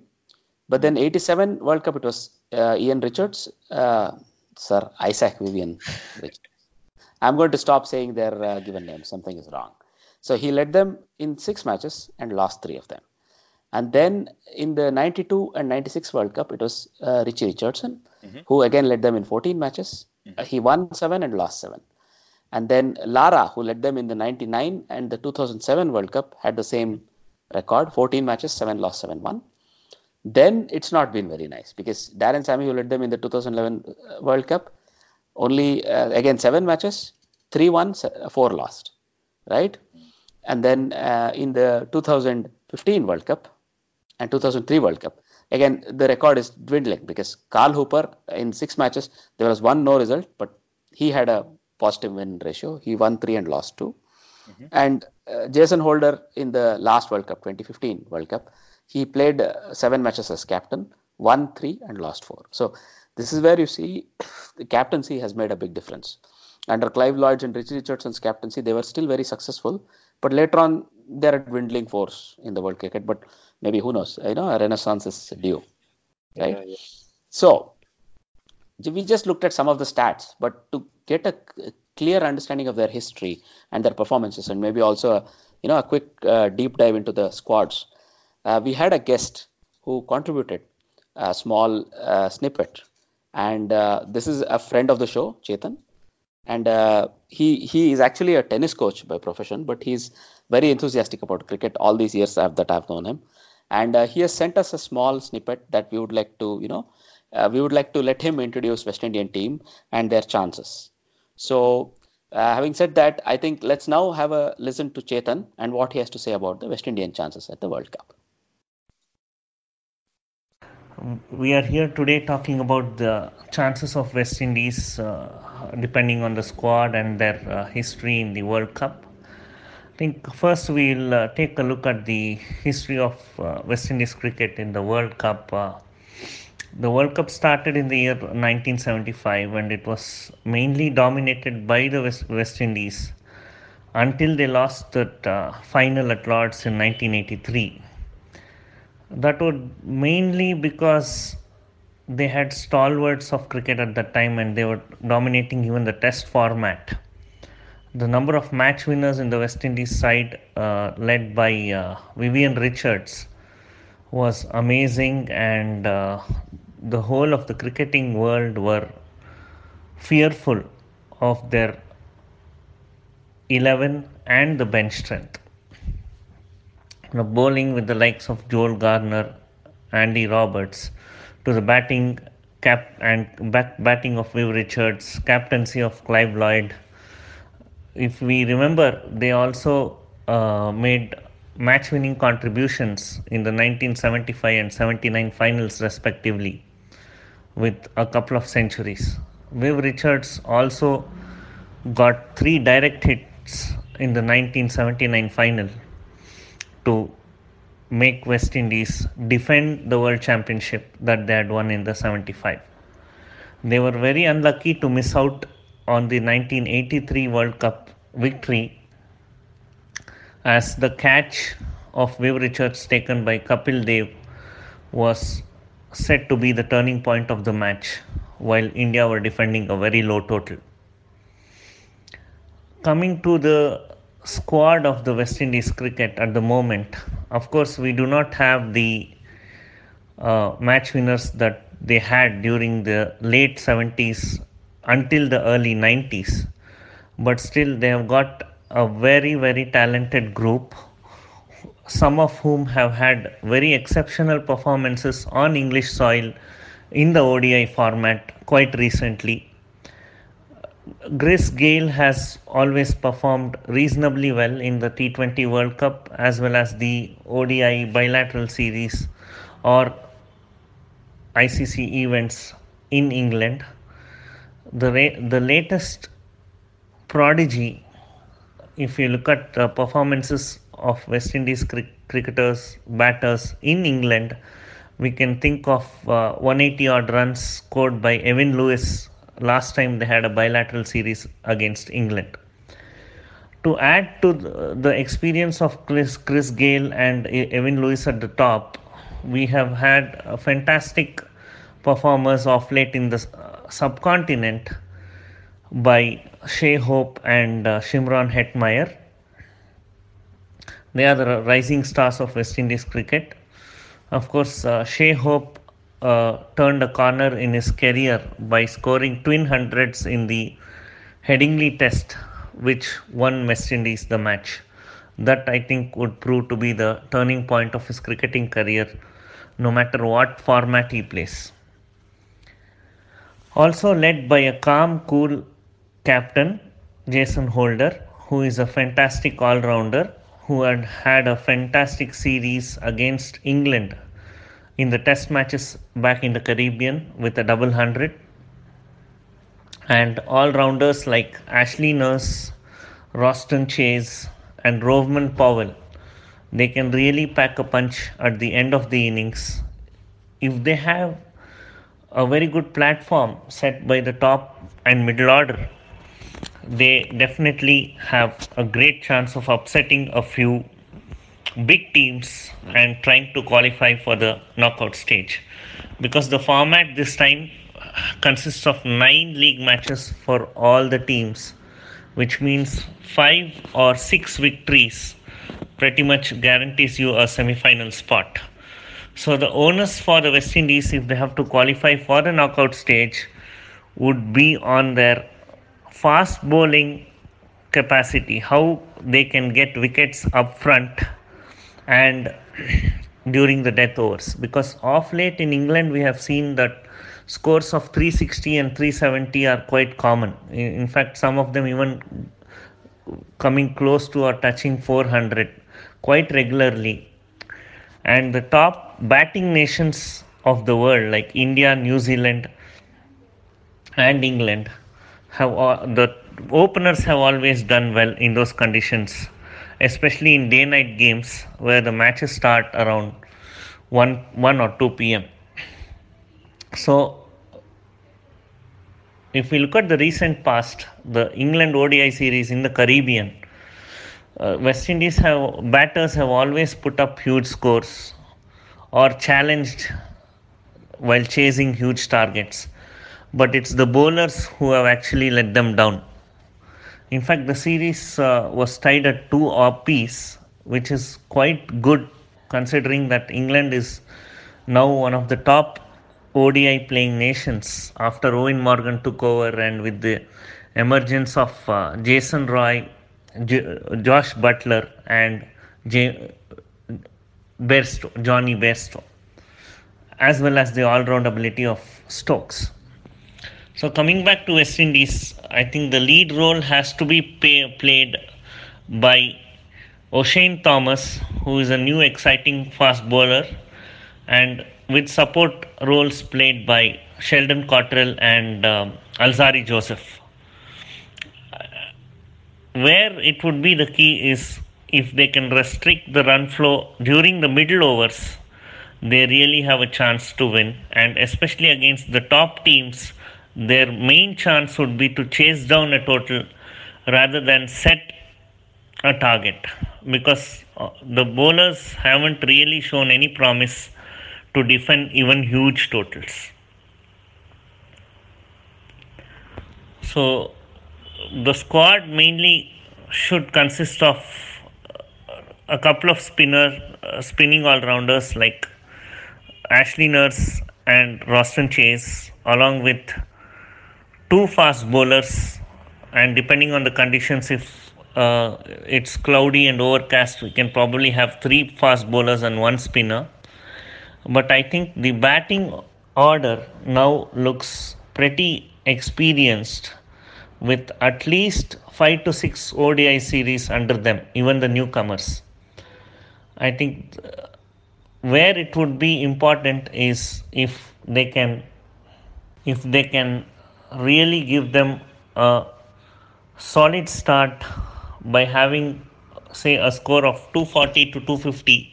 But then eighty-seven World Cup, it was uh, Ian Richards, uh, Sir Isaac Vivian Richards. I'm going to stop saying their uh, given names. Something is wrong. So he led them in six matches and lost three of them. And then in the ninety-two and ninety-six World Cup, it was uh, Richie Richardson, mm-hmm. who again led them in fourteen matches. Mm-hmm. Uh, he won seven and lost seven. And then Lara, who led them in the ninety-nine and the two thousand seven World Cup, had the same record, fourteen matches, seven lost, seven won. Then it's not been very nice because Darren Sammy, who led them in the two thousand eleven World Cup, only, uh, again, seven matches, three won, four lost, right? And then uh, in the two thousand fifteen World Cup, and two thousand three World Cup. Again, the record is dwindling because Carl Hooper, in six matches, there was one no result, but he had a positive win ratio. He won three and lost two. Mm-hmm. And uh, Jason Holder in the last World Cup, twenty fifteen World Cup, he played uh, seven matches as captain, won three and lost four. So this is where you see the captaincy has made a big difference. Under Clive Lloyd's and Richie Richardson's captaincy, they were still very successful, but later on, they're a dwindling force in the world cricket, but maybe who knows, you know, a renaissance is due, right? Yeah, yeah. So we just looked at some of the stats, but to get a clear understanding of their history and their performances, and maybe also, a, you know, a quick uh, deep dive into the squads, uh, we had a guest who contributed a small uh, snippet, and uh, this is a friend of the show, Chetan. And uh, he he is actually a tennis coach by profession, but he's very enthusiastic about cricket all these years that I've known him. And uh, he has sent us a small snippet that we would like to, you know, uh, we would like to let him introduce West Indian team and their chances. So uh, having said that, I think let's now have a listen to Chetan and what he has to say about the West Indian chances at the World Cup. We are here today talking about the chances of West Indies uh, depending on the squad and their uh, history in the World Cup. I think first we'll uh, take a look at the history of uh, West Indies cricket in the World Cup. Uh, the World Cup started in the year nineteen seventy-five and it was mainly dominated by the West, West Indies until they lost that uh, final at Lord's in nineteen eighty-three. That was mainly because they had stalwarts of cricket at that time and they were dominating even the test format. The number of match winners in the West Indies side, uh, led by uh, Vivian Richards, was amazing, and uh, the whole of the cricketing world were fearful of their eleven and the bench strength. The bowling with the likes of Joel Garner, Andy Roberts, to the batting cap and bat- batting of Viv Richards, captaincy of Clive Lloyd. If we remember, they also uh, made match-winning contributions in the nineteen seventy-five and seventy-nine finals respectively, with a couple of centuries. Viv Richards also got three direct hits in the nineteen seventy-nine final to make West Indies defend the World Championship that they had won in the seventy-five. They were very unlucky to miss out on the nineteen eighty-three World Cup victory, as the catch of Viv Richards taken by Kapil Dev was said to be the turning point of the match, while India were defending a very low total. Coming to the squad of the West Indies cricket at the moment, of course we do not have the uh, match winners that they had during the late seventies until the early nineties, but still they have got a very very talented group, some of whom have had very exceptional performances on English soil in the O D I format quite recently. Chris Gayle has always performed reasonably well in the T twenty World Cup as well as the O D I bilateral series or I C C events in England. The ra- the latest prodigy, if you look at the performances of West Indies cri- cricketers, batters in England, we can think of uh, one hundred eighty odd runs scored by Evan Lewis last time they had a bilateral series against England. To add to the experience of Chris, Chris Gayle and Evan Lewis at the top, we have had fantastic performers of late in the subcontinent by Shea Hope and Shimron Hetmeyer. They are the rising stars of West Indies cricket. Of course, uh, Shea Hope uh, turned a corner in his career by scoring twin hundreds in the Headingley Test, which won West Indies the match. That, I think, would prove to be the turning point of his cricketing career, no matter what format he plays. Also led by a calm, cool captain, Jason Holder, who is a fantastic all-rounder, who had had a fantastic series against England in the test matches back in the Caribbean with a double hundred. And all-rounders like Ashley Nurse, Roston Chase and Rovman Powell, they can really pack a punch at the end of the innings if they have a very good platform set by the top and middle order. They definitely have a great chance of upsetting a few big teams and trying to qualify for the knockout stage, because the format this time consists of nine league matches for all the teams, which means five or six victories pretty much guarantees you a semi-final spot. So the onus for the West Indies, if they have to qualify for the knockout stage, would be on their fast bowling capacity, how they can get wickets up front and during the death overs. Because of late in England, we have seen that scores of three sixty and three seventy are quite common. In fact, some of them even coming close to or touching four hundred quite regularly. And the top batting nations of the world, like India, New Zealand and England, have all, the openers have always done well in those conditions, especially in day-night games where the matches start around one, one or two p.m. So, if we look at the recent past, the England O D I series in the Caribbean, uh, West Indies have batters have always put up huge scores or challenged while chasing huge targets. But it's the bowlers who have actually let them down. In fact, the series uh, was tied at two apiece, which is quite good considering that England is now one of the top O D I playing nations after Owen Morgan took over, and with the emergence of uh, Jason Roy, J- Jos Buttler and J- Bairstow, Johnny Bairstow, as well as the all-round ability of Stokes. So coming back to West Indies, I think the lead role has to be pay, played by O'Shane Thomas, who is a new exciting fast bowler, and with support roles played by Sheldon Cottrell and um, Alzarri Joseph. Where it would be the key is if they can restrict the run flow during the middle overs, they really have a chance to win, and especially against the top teams, their main chance would be to chase down a total rather than set a target, because the bowlers haven't really shown any promise to defend even huge totals. So the squad mainly should consist of a couple of spinner, uh, spinning all-rounders like Ashley Nurse and Roston Chase, along with two fast bowlers, and depending on the conditions, if uh, it's cloudy and overcast, we can probably have three fast bowlers and one spinner. But I think the batting order now looks pretty experienced with at least five to six O D I series under them, even the newcomers. I think where it would be important is if they can if they can really give them a solid start by having, say, a score of two forty to two fifty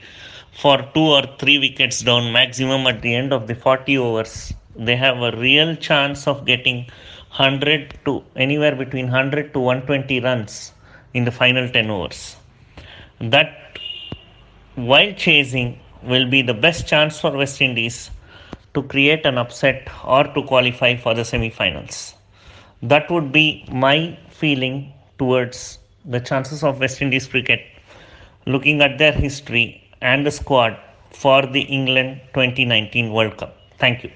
for two or three wickets down maximum at the end of the forty overs. They have a real chance of getting one hundred to anywhere between one hundred to one hundred twenty runs in the final ten overs. That, while chasing, will be the best chance for West Indies to create an upset or to qualify for the semi-finals. That would be my feeling towards the chances of West Indies cricket, looking at their history and the squad for the England twenty nineteen World Cup. Thank you.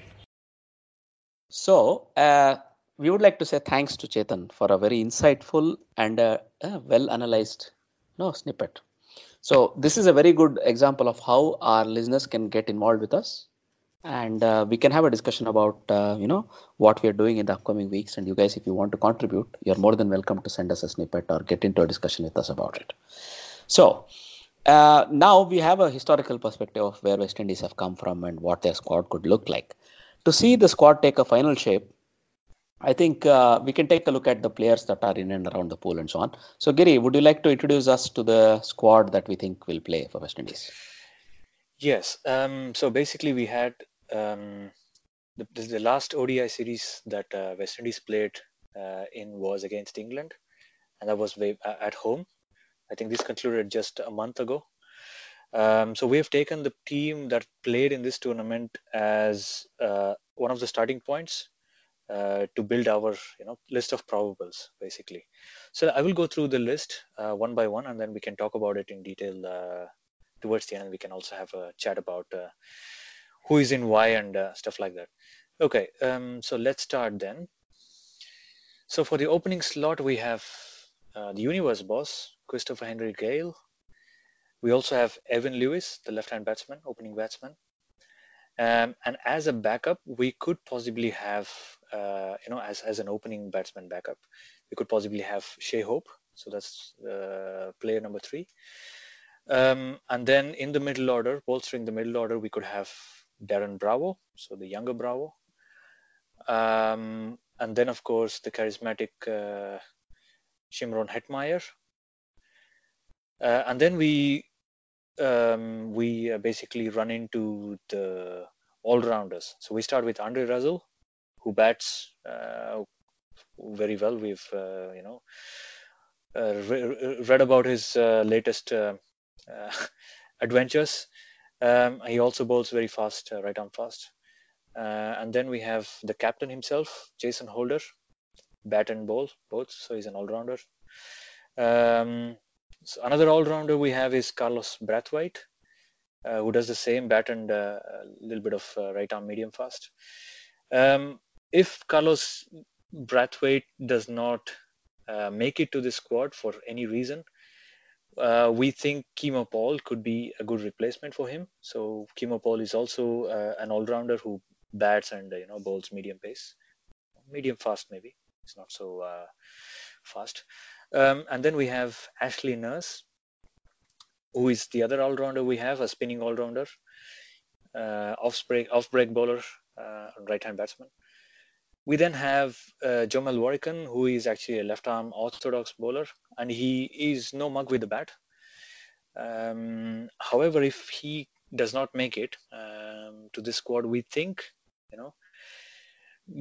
So, uh, we would like to say thanks to Chetan for a very insightful and uh, uh, well-analyzed no, snippet. So, this is a very good example of how our listeners can get involved with us. And uh, we can have a discussion about, uh, you know, what we are doing in the upcoming weeks. And you guys, if you want to contribute, you're more than welcome to send us a snippet or get into a discussion with us about it. So, uh, now we have a historical perspective of where West Indies have come from and what their squad could look like. To see the squad take a final shape, I think uh, we can take a look at the players that are in and around the pool and so on. So, Giri, would you like to introduce us to the squad that we think will play for West Indies? Yes. Um, so basically, we had um, the, the last O D I series that uh, West Indies played uh, in was against England, and that was at home. I think this concluded just a month ago. Um, so we have taken the team that played in this tournament as uh, one of the starting points uh, to build our, you know, list of probables, basically. So I will go through the list uh, one by one, and then we can talk about it in detail. Uh, Towards the end, we can also have a chat about uh, who is in why and uh, stuff like that. Okay, um, so let's start then. So for the opening slot, we have uh, the Universe boss, Christopher Henry Gale. We also have Evan Lewis, the left-hand batsman, opening batsman. Um, and as a backup, we could possibly have, uh, you know, as, as an opening batsman backup, we could possibly have Shea Hope. So that's uh, player number three. Um, and then in the middle order, bolstering the middle order, we could have Darren Bravo, so the younger Bravo. Um, and then, of course, the charismatic uh, Shimron Hetmeyer. Uh, and then we um, we uh, basically run into the all-rounders. So we start with Andre Russell, who bats uh, very well. We've, uh, you know, uh, re- read about his uh, latest... Uh, Uh, adventures. Um, he also bowls very fast, uh, right arm fast. Uh, and then we have the captain himself, Jason Holder, bat and bowl both. So he's an all-rounder. Um, so another all-rounder we have is Carlos Brathwaite, uh, who does the same bat and uh, a little bit of uh, right arm medium fast. Um, if Carlos Brathwaite does not uh, make it to this squad for any reason, Uh, we think Kieron Pollard could be a good replacement for him. So Kieron Pollard is also uh, an all-rounder who bats and uh, you know bowls medium pace, medium fast maybe. It's not so uh, fast. Um, and then we have Ashley Nurse, who is the other all-rounder we have, a spinning all-rounder, uh, off-break off-break bowler, uh, right-hand batsman. We then have uh, Jomal Warrican, who is actually a left-arm orthodox bowler, and he is no mug with the bat. Um, however, if he does not make it um, to this squad, we think, you know,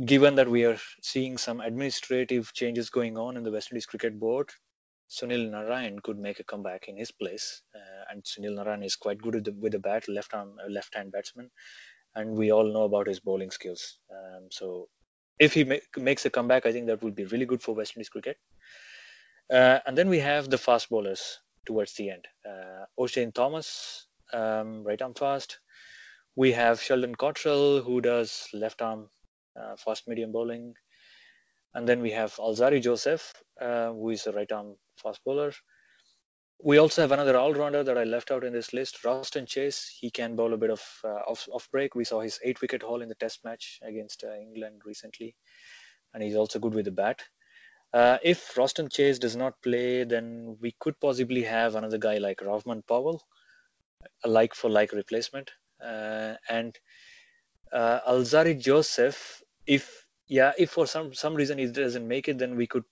given that we are seeing some administrative changes going on in the West Indies Cricket Board, Sunil Narayan could make a comeback in his place. Uh, and Sunil Narayan is quite good with the, with the bat, left-arm, uh, left-hand batsman, and we all know about his bowling skills. Um, so. If he make, makes a comeback, I think that would be really good for West Indies cricket. Uh, and then we have the fast bowlers towards the end. Uh, O'Shane Thomas, um, right arm fast. We have Sheldon Cottrell, who does left arm uh, fast medium bowling. And then we have Alzari Joseph, uh, who is a right arm fast bowler. We also have another all-rounder that I left out in this list, Roston Chase. He can bowl a bit of uh, off, off break. We saw his eight-wicket haul in the test match against uh, England recently, and he's also good with the bat. Uh, if Roston Chase does not play, then we could possibly have another guy like Ravman Powell, a like-for-like replacement. Uh, and uh, Alzari Joseph, if yeah, if for some, some reason he doesn't make it, then we could,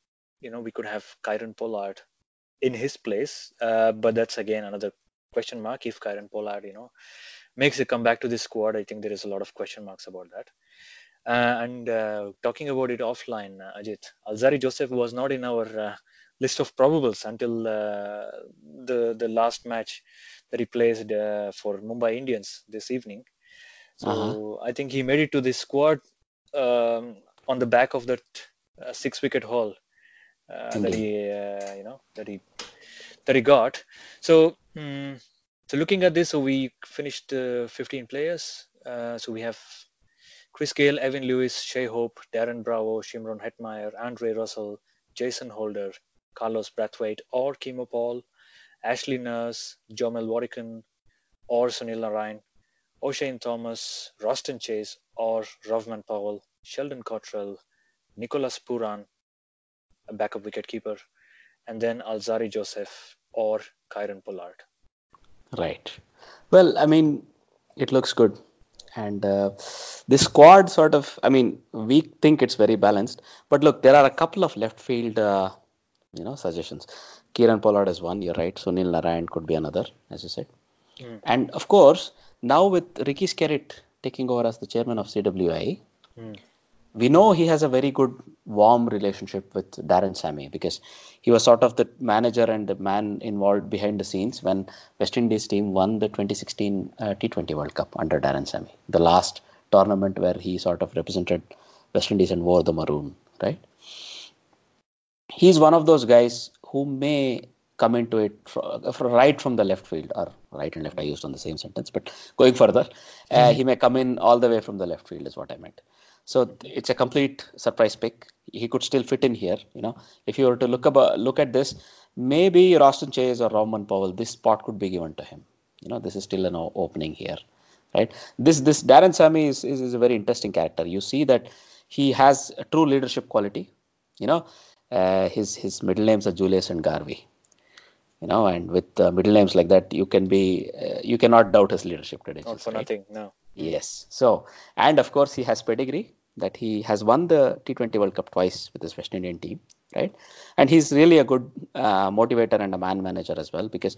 you know, we could have Kieron Pollard in his place, uh, but that's again another question mark. If Kieron Pollard, you know, makes a comeback to this squad, I think there is a lot of question marks about that. Uh, and uh, talking about it offline, uh, Ajit, Alzari Joseph was not in our uh, list of probables until uh, the the last match that he played uh, for Mumbai Indians this evening. So uh-huh. I think he made it to this squad um, on the back of that uh, six-wicket haul. Uh, that he, uh, you know, that he, that he got. So um, So looking at this, so we finished uh, fifteen players. Uh, so we have Chris Gayle, Evan Lewis, Shea Hope, Darren Bravo, Shimron Hetmeyer, Andre Russell, Jason Holder, Carlos Brathwaite or Kimo Paul, Ashley Nurse, Jomel Warrican or Sunil Narayan, O'Shane Thomas, Roston Chase or Rovman Powell, Sheldon Cottrell, Nicholas Puran, a backup wicketkeeper, and then Alzari Joseph or Kieron Pollard. Right. Well, I mean, it looks good. And uh, this squad sort of, I mean, we think it's very balanced. But look, there are a couple of left field, uh, you know, suggestions. Kieron Pollard is one, you're right. Sunil Narayan could be another, as you said. Mm. And of course, now with Ricky Skerritt taking over as the chairman of C W I, mm. we know he has a very good, warm relationship with Darren Sammy because he was sort of the manager and the man involved behind the scenes when West Indies team won the twenty sixteen uh, T twenty World Cup under Darren Sammy, the last tournament where he sort of represented West Indies and wore the maroon, right? He's one of those guys who may come into it for, for right from the left field, or right and left I used on the same sentence, but going further, uh, mm-hmm. he may come in all the way from the left field is what I meant. So it's a complete surprise pick. He could still fit in here. You know, if you were to look about, look at this, maybe Roston Chase or Rovman Powell, this spot could be given to him. You know, this is still an opening here, right? This this Darren Sammy is, is, is a very interesting character. You see that he has a true leadership quality. You know, uh, his his middle names are Julius and Garvey. You know, and with uh, middle names like that, you can be uh, you cannot doubt his leadership credentials. Not for right? nothing, no. Yes. So, and of course, he has pedigree that he has won the T twenty World Cup twice with his West Indian team, right? And he's really a good uh, motivator and a man manager as well because,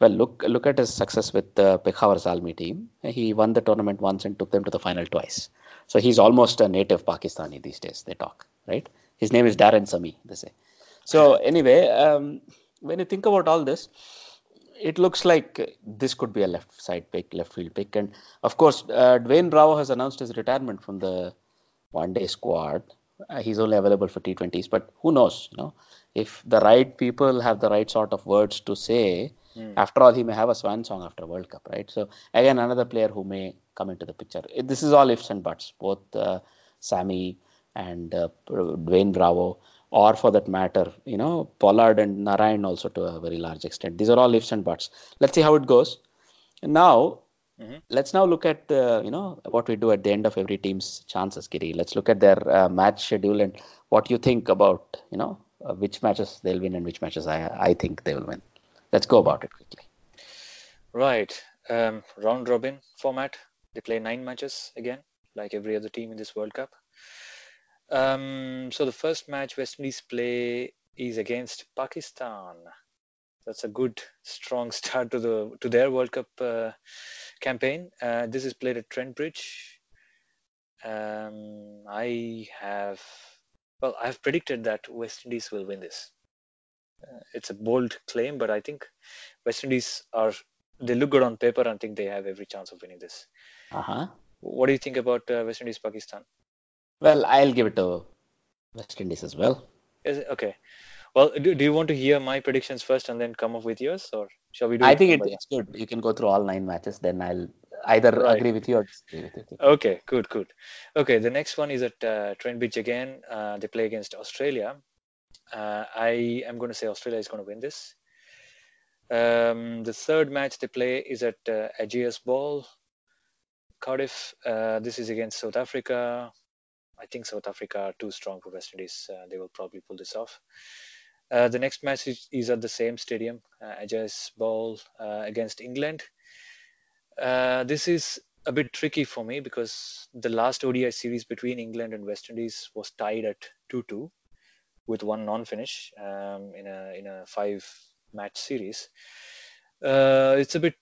well, look look at his success with the Peshawar Zalmi team. He won the tournament once and took them to the final twice. So he's almost a native Pakistani these days, they talk, right? His name is Darren Sammy, they say. So anyway, um, when you think about all this, it looks like this could be a left side pick, left field pick. And of course, uh, Dwayne Bravo has announced his retirement from the one-day squad. Uh, he's only available for T twenties, but who knows, you know, if the right people have the right sort of words to say, mm. after all, he may have a swan song after World Cup, right? So again, another player who may come into the picture. This is all ifs and buts, both uh, Sammy and uh, Dwayne Bravo. Or for that matter, you know, Pollard and Narayan also to a very large extent. These are all ifs and buts. Let's see how it goes. And now, mm-hmm. let's now look at, uh, you know, what we do at the end of every team's chances, Giri. Let's look at their uh, match schedule and what you think about, you know, uh, which matches they'll win and which matches I, I think they will win. Let's go about it quickly. Right. Um, round robin format. They play nine matches again, like every other team in this World Cup. Um, so the first match West Indies play is against Pakistan. That's a good, strong start to the to their World Cup uh, campaign. Uh, this is played at Trent Bridge. Um, I have, well, I have predicted that West Indies will win this. Uh, it's a bold claim, but I think West Indies are they look good on paper and think they have every chance of winning this. Uh-huh. What do you think about uh, West Indies Pakistan? Well, I'll give it to West Indies as well. Is it? Okay. Well, do, do you want to hear my predictions first and then come up with yours, or shall we do? I it think it, it's good. You can go through all nine matches. Then I'll either right. agree with you or disagree with you. Okay, good, good. Okay, the next one is at uh, Trent Bridge again. Uh, they play against Australia. Uh, I am going to say Australia is going to win this. Um, the third match they play is at uh, Aegeus Ball, Cardiff. Uh, this is against South Africa. I think South Africa are too strong for West Indies. Uh, they will probably pull this off. Uh, the next match is, is at the same stadium, uh, Aegeus Bowl uh, against England. Uh, this is a bit tricky for me because the last O D I series between England and West Indies was tied at two-two with one non-finish um, in a in a five-match series. Uh, it's a bit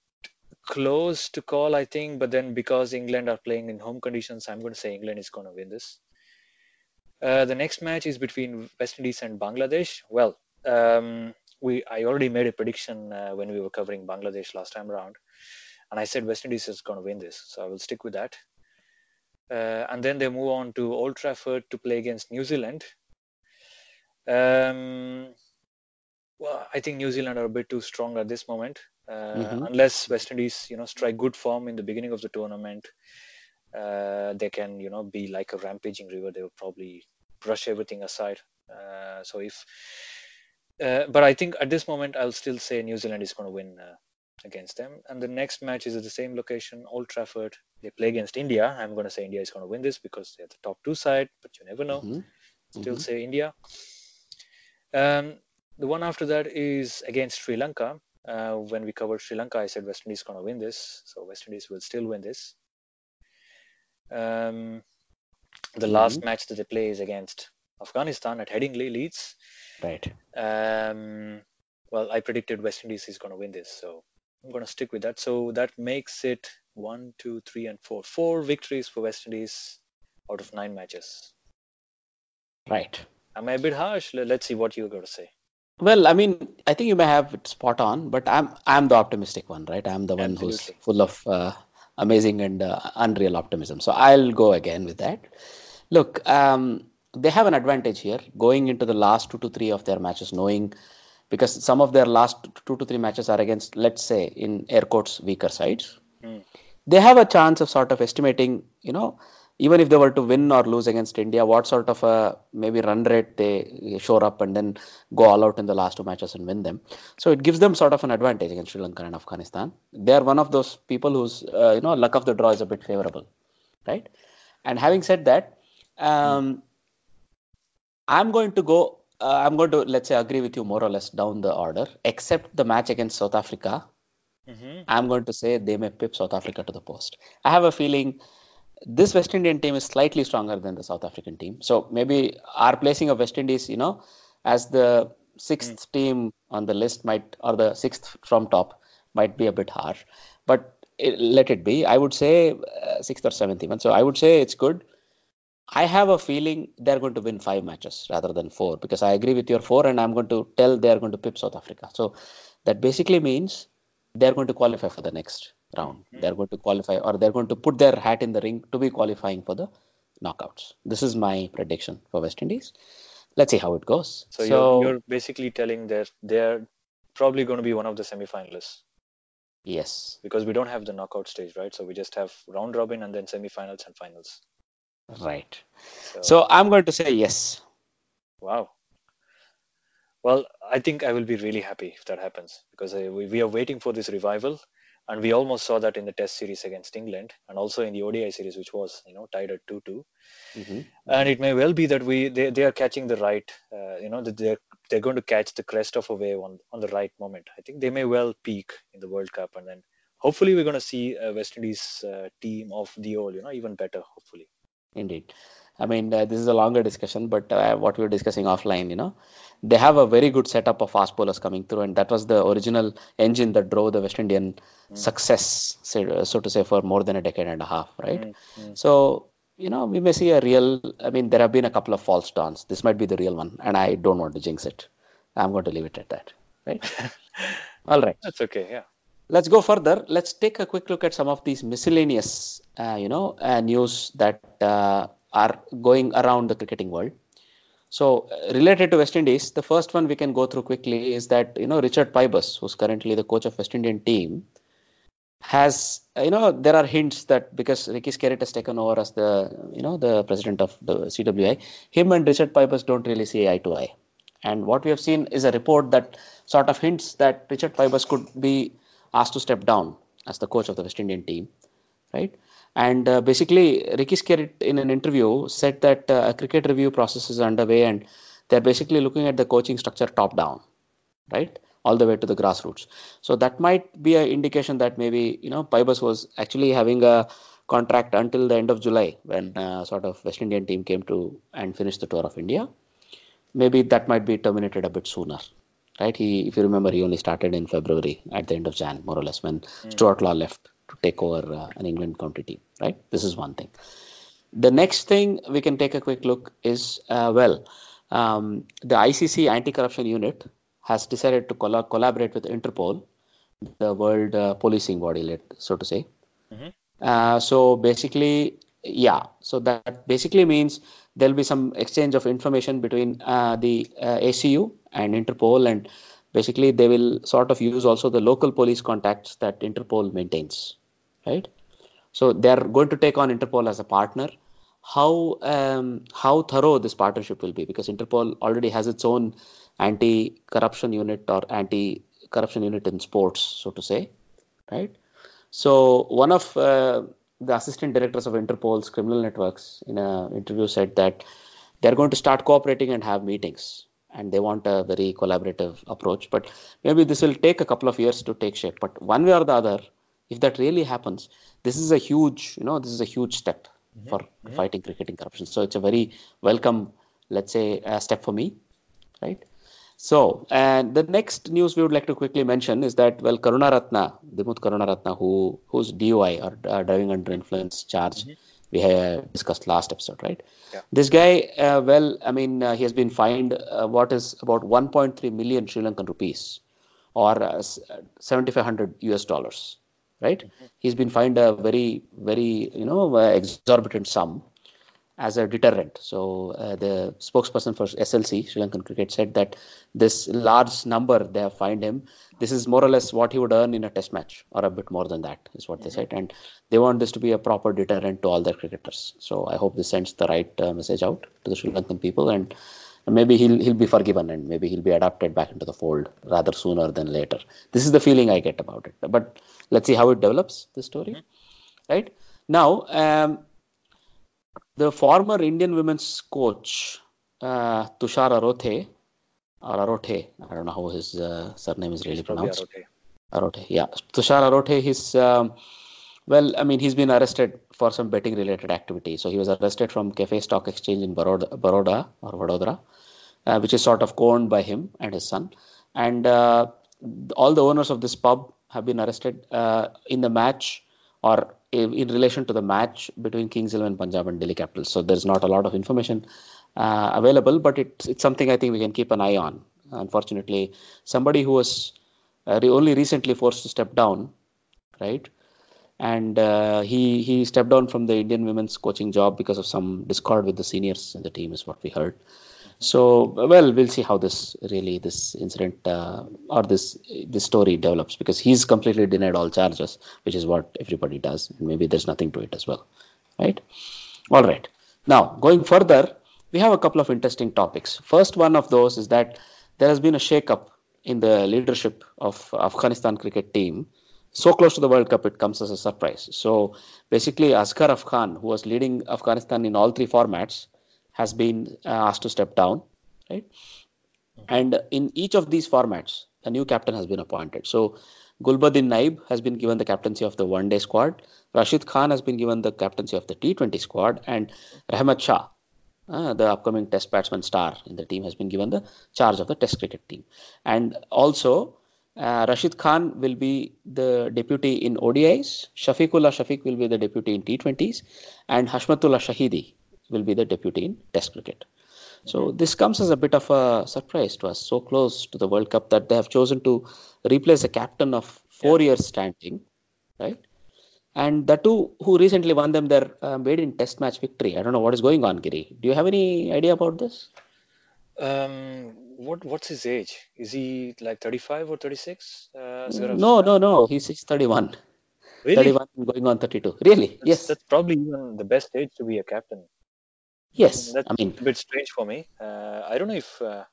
close to call, I think, but then because England are playing in home conditions, I'm going to say England is going to win this. Uh, the next match is between West Indies and Bangladesh. Well, um, we I already made a prediction uh, when we were covering Bangladesh last time around, and I said West Indies is going to win this, so I will stick with that. Uh, and then they move on to Old Trafford to play against New Zealand. Um, well, I think New Zealand are a bit too strong at this moment. uh, mm-hmm. unless West Indies, you know, strike good form in the beginning of the tournament, uh, they can, you know, be like a rampaging river. They will probably brush everything aside. Uh, so if, uh, but I think at this moment, I'll still say New Zealand is going to win uh, against them. And the next match is at the same location, Old Trafford. They play against India. I'm going to say India is going to win this because they're the top two side, but you never know. Mm-hmm. Still mm-hmm. say India. Um, the one after that is against Sri Lanka. Uh, when we covered Sri Lanka, I said West Indies going to win this. So West Indies will still win this. Um, the mm-hmm. last match that they play is against Afghanistan at Headingley, Leeds. Right. Um, well, I predicted West Indies is going to win this. So I'm going to stick with that. So that makes it one, two, three, and four. Four victories for West Indies out of nine matches. Right. Am I a bit harsh? Let's see what you're going to say. Well, I mean, I think you may have it spot on, but I'm I'm the optimistic one, right? I'm the one Absolutely. who's full of uh, amazing and uh, unreal optimism. So I'll go again with that. Look, um, they have an advantage here going into the last two to three of their matches, knowing because some of their last two to three matches are against, let's say, in air quotes, weaker sides. Mm. They have a chance of sort of estimating, you know, even if they were to win or lose against India, what sort of a maybe run rate they shore up and then go all out in the last two matches and win them. So it gives them sort of an advantage against Sri Lanka and Afghanistan. They are one of those people whose, uh, you know, luck of the draw is a bit favorable, right? And having said that, um, I'm going to go, uh, I'm going to, let's say, agree with you more or less down the order, except the match against South Africa. Mm-hmm. I'm going to say they may pip South Africa to the post. I have a feeling this West Indian team is slightly stronger than the South African team. So maybe our placing of West Indies, you know, as the sixth mm. team on the list might, or the sixth from top might be a bit harsh, but it, let it be. I would say uh, sixth or seventh even. So I would say it's good. I have a feeling they're going to win five matches rather than four, because I agree with your four and I'm going to tell they're going to pip South Africa. So that basically means they're going to qualify for the next round. Mm-hmm. They're going to qualify, or they're going to put their hat in the ring to be qualifying for the knockouts. This is my prediction for West Indies. Let's see how it goes. So, so you're, you're basically telling that they're probably going to be one of the semi-finalists. Yes. Because we don't have the knockout stage, right? So we just have round robin and then semi-finals and finals. Right. So, so I'm going to say yes. Wow. Well, I think I will be really happy if that happens, because we, we are waiting for this revival. And we almost saw that in the test series against England and also in the O D I series, which was, you know, tied at two two. Mm-hmm. And it may well be that we they, they are catching the right, uh, you know, that they're, they're going to catch the crest of a wave on, on the right moment. I think they may well peak in the World Cup. And then hopefully we're going to see a West Indies uh, team of the old, you know, even better, hopefully. Indeed. I mean, uh, this is a longer discussion, but uh, what we were discussing offline, you know, they have a very good setup of fast bowlers coming through. And that was the original engine that drove the West Indian mm. success, so, so to say, for more than a decade and a half, right? Mm. Mm. So, you know, we may see a real, I mean, there have been a couple of false dawns. This might be the real one. And I don't want to jinx it. I'm going to leave it at that, right? All right. That's okay, yeah. Let's go further. Let's take a quick look at some of these miscellaneous, uh, you know, uh, news that uh, are going around the cricketing world. So uh, related to West Indies, the first one we can go through quickly is that, you know, Richard Pybus, who's currently the coach of West Indian team, has, you know, there are hints that because Ricky Skerritt has taken over as the, you know, the president of the C W I, him and Richard Pybus don't really see eye to eye. And what we have seen is a report that sort of hints that Richard Pybus could be asked to step down as the coach of the West Indian team, right? And uh, basically, Ricky Skerritt in an interview said that uh, a cricket review process is underway and they're basically looking at the coaching structure top down, right? All the way to the grassroots. So that might be an indication that maybe, you know, Pybus was actually having a contract until the end of July when uh, sort of West Indian team came to and finished the tour of India. Maybe that might be terminated a bit sooner. Right. He, if you remember, he only started in February at the end of Jan, more or less, when mm. Stuart Law left to take over uh, an England county team. Right. This is one thing. The next thing we can take a quick look is, uh, well, um, the I C C anti-corruption unit has decided to colla- collaborate with Interpol, the world uh, policing body, let so to say. Mm-hmm. Uh, so basically, yeah. So that basically means there'll be some exchange of information between uh, the uh, A C U and Interpol, and basically they will sort of use also the local police contacts that Interpol maintains, right? So they are going to take on Interpol as a partner. How um, how thorough this partnership will be, because Interpol already has its own anti-corruption unit or anti-corruption unit in sports, so to say, right? So one of uh, the assistant directors of Interpol's criminal networks in an interview said that they're going to start cooperating and have meetings, and they want a very collaborative approach. But maybe this will take a couple of years to take shape. But one way or the other, if that really happens, this is a huge, you know, this is a huge step yeah, for yeah. fighting cricketing corruption. So it's a very welcome, let's say, uh, step for me, right? So, and the next news we would like to quickly mention is that, well, Karuna Ratna, Dimuth Karuna Ratna, who, whose D U I or uh, driving under influence charge, mm-hmm. we have discussed last episode, right? Yeah. This guy, uh, well, I mean, uh, he has been fined uh, what is about one point three million Sri Lankan rupees or uh, seven thousand five hundred US dollars, right? Mm-hmm. He's been fined a very, very, you know, uh, exorbitant sum as a deterrent. So uh, the spokesperson for S L C, Sri Lankan Cricket, said that this large number they have fined him, this is more or less what he would earn in a test match or a bit more than that is what mm-hmm. they said. And they want this to be a proper deterrent to all their cricketers. So I hope this sends the right uh, message out to the Sri Lankan people, and maybe he'll he'll be forgiven and maybe he'll be adopted back into the fold rather sooner than later. This is the feeling I get about it. But let's see how it develops, this story. Mm-hmm. Right? Now, um, the former Indian women's coach, uh, Tushar Arothe, or Arothe, I don't know how his uh, surname is really pronounced. Arothe. Arothe, yeah. Tushar Arothe, he's, um, well, I mean, he's been arrested for some betting-related activity. So he was arrested from Cafe Stock Exchange in Baroda, Baroda or Vadodara, uh, which is sort of co-owned by him and his son. And uh, all the owners of this pub have been arrested uh, in the match or in relation to the match between Kings eleven Punjab and Delhi Capitals. So there's not a lot of information uh, available, but it's, it's something I think we can keep an eye on. Unfortunately, somebody who was uh, only recently forced to step down, right? And uh, he, he stepped down from the Indian women's coaching job because of some discord with the seniors in the team is what we heard. So, well, we'll see how this really, this incident uh, or this this story develops, because he's completely denied all charges, which is what everybody does. And maybe there's nothing to it as well, right? All right. Now, going further, we have a couple of interesting topics. First one of those is that there has been a shake-up in the leadership of Afghanistan cricket team. So close to the World Cup, it comes as a surprise. So, basically, Asghar Afghan, who was leading Afghanistan in all three formats, has been asked to step down, right? And in each of these formats, a new captain has been appointed. So, Gulbuddin Naib has been given the captaincy of the one-day squad. Rashid Khan has been given the captaincy of the T twenty squad. And Rahmat Shah, uh, the upcoming test batsman star in the team, has been given the charge of the test cricket team. And also, uh, Rashid Khan will be the deputy in O D Is. Shafiqullah Shafiq will be the deputy in T twenties. And Hashmatullah Shahidi will be the deputy in test cricket. So this comes as a bit of a surprise to us, so close to the World Cup, that they have chosen to replace a captain of four yeah. years standing, right? And the two who recently won them their uh, maiden test match victory. I don't know what is going on, Giri. Do you have any idea about this? Um, what What's his age? Is he like thirty-five or thirty-six? Uh, no, no, no. He's, he's thirty-one. Really? thirty-one going on thirty-two. Really? That's, yes. That's probably even the best age to be a captain. Yes, that's I mean, a bit strange for me. Uh, I don't know if uh,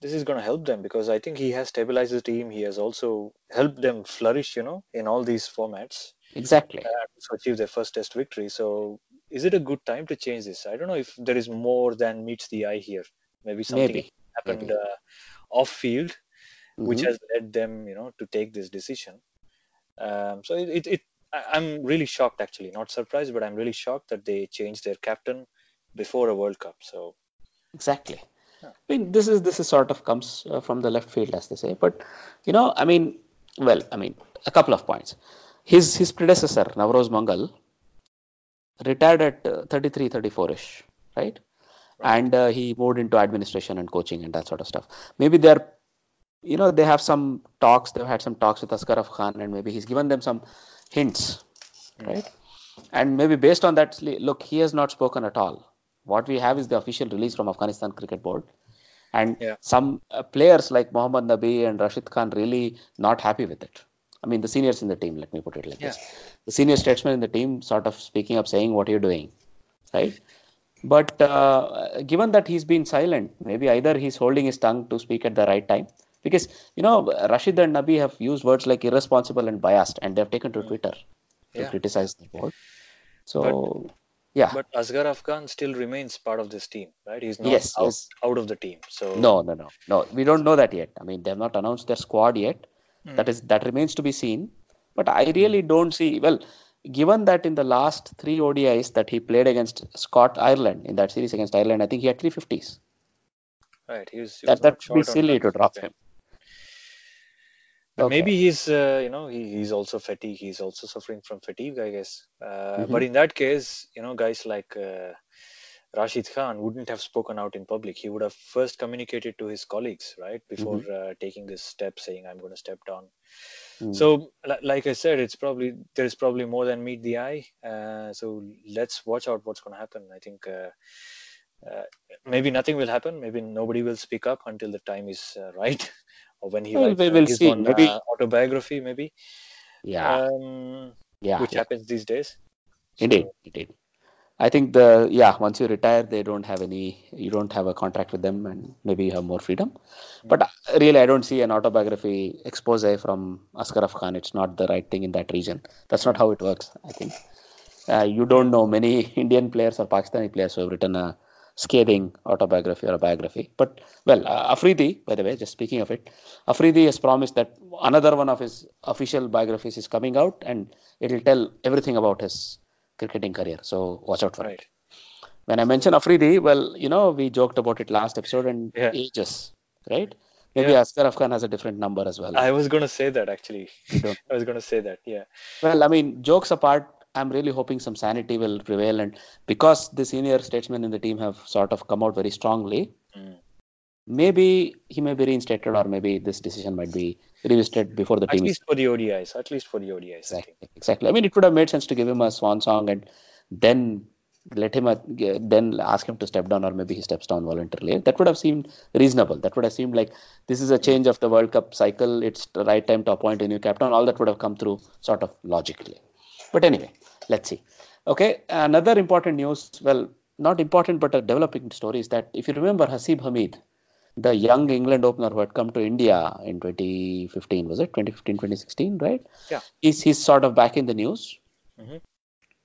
this is going to help them, because I think he has stabilized the team. He has also helped them flourish, you know, in all these formats. Exactly. Uh, to achieve their first test victory. So is it a good time to change this? I don't know if there is more than meets the eye here. Maybe something Maybe. happened Maybe. Uh, off field, mm-hmm. which has led them, you know, to take this decision. Um, so it, it, it I, I'm really shocked, actually. Not surprised, but I'm really shocked that they changed their captain before a World Cup. So exactly, yeah. I mean, this is this is sort of comes uh, from the left field, as they say. But you know, I mean, well, I mean, a couple of points. His his predecessor Nawroz Mangal retired at uh, thirty-three, thirty-four ish, right? right. And uh, he moved into administration and coaching and that sort of stuff. Maybe they're, you know, they have some talks. They've had some talks with Asghar Afghan, and maybe he's given them some hints, right? Yeah. And maybe based on that, look, he has not spoken at all. What we have is the official release from Afghanistan Cricket Board. And yeah. some uh, players like Mohammad Nabi and Rashid Khan really not happy with it. I mean, the seniors in the team, let me put it like yeah. this. The senior statesmen in the team sort of speaking up, saying, what are you doing? Right? But uh, given that he's been silent, maybe either he's holding his tongue to speak at the right time. Because, you know, Rashid and Nabi have used words like irresponsible and biased, and they've taken to Twitter yeah. to criticize the board. So, but, yeah. But Asghar Afghan still remains part of this team, right? He's not yes, out, yes. out of the team. So No, no, no. no. We don't know that yet. I mean, they have not announced their squad yet. Mm. That is that remains to be seen. But I really don't see... Well, given that in the last three O D Is that he played against Scott Ireland, in that series against Ireland, I think he had three fifties. Right, he was, he was that would be silly to drop him. But okay. maybe he's, uh, you know, he, he's also fatigue. He's also suffering from fatigue, I guess. Uh, mm-hmm. But in that case, you know, guys like uh, Rashid Khan wouldn't have spoken out in public. He would have first communicated to his colleagues, right, before mm-hmm. uh, taking this step, saying, I'm going to step down. Mm-hmm. So, l- like I said, it's probably there's probably more than meet the eye. Uh, so let's watch out what's going to happen. I think... Uh, Uh, maybe nothing will happen. Maybe nobody will speak up until the time is uh, right, or when he well, writes will his see. Own maybe. Uh, autobiography, maybe. Yeah. Um, yeah. Which yeah. happens these days. Indeed, so, indeed. I think the yeah. once you retire, they don't have any. You don't have a contract with them, and maybe you have more freedom. Mm-hmm. But really, I don't see an autobiography expose from Asghar Afghan. It's not the right thing in that region. That's not how it works. I think uh, you don't know many Indian players or Pakistani players who have written a scathing autobiography or a biography. But, well, uh, Afridi, by the way, just speaking of it, Afridi has promised that another one of his official biographies is coming out, and it will tell everything about his cricketing career. So, watch out for right. it. When I mention Afridi, well, you know, we joked about it last episode and yeah. ages, right? Maybe yeah. Asghar Afghan has a different number as well. I was going to say that, actually. You don't. I was going to say that, yeah. Well, I mean, jokes apart, I'm really hoping some sanity will prevail, and because the senior statesmen in the team have sort of come out very strongly, mm. maybe he may be reinstated, or maybe this decision might be revisited before the team. At least for the O D Is. At least for the O D Is. Exactly. I, exactly. I mean, it would have made sense to give him a swan song and then let him, a, then ask him to step down, or maybe he steps down voluntarily. That would have seemed reasonable. That would have seemed like this is a change of the World Cup cycle. It's the right time to appoint a new captain. All that would have come through sort of logically. But anyway, let's see. Okay, another important news, well, not important, but a developing story is that if you remember Hasib Hamid, the young England opener who had come to India in twenty fifteen, was it? twenty fifteen, twenty sixteen, right? Yeah. He's, he's sort of back in the news. Mm-hmm.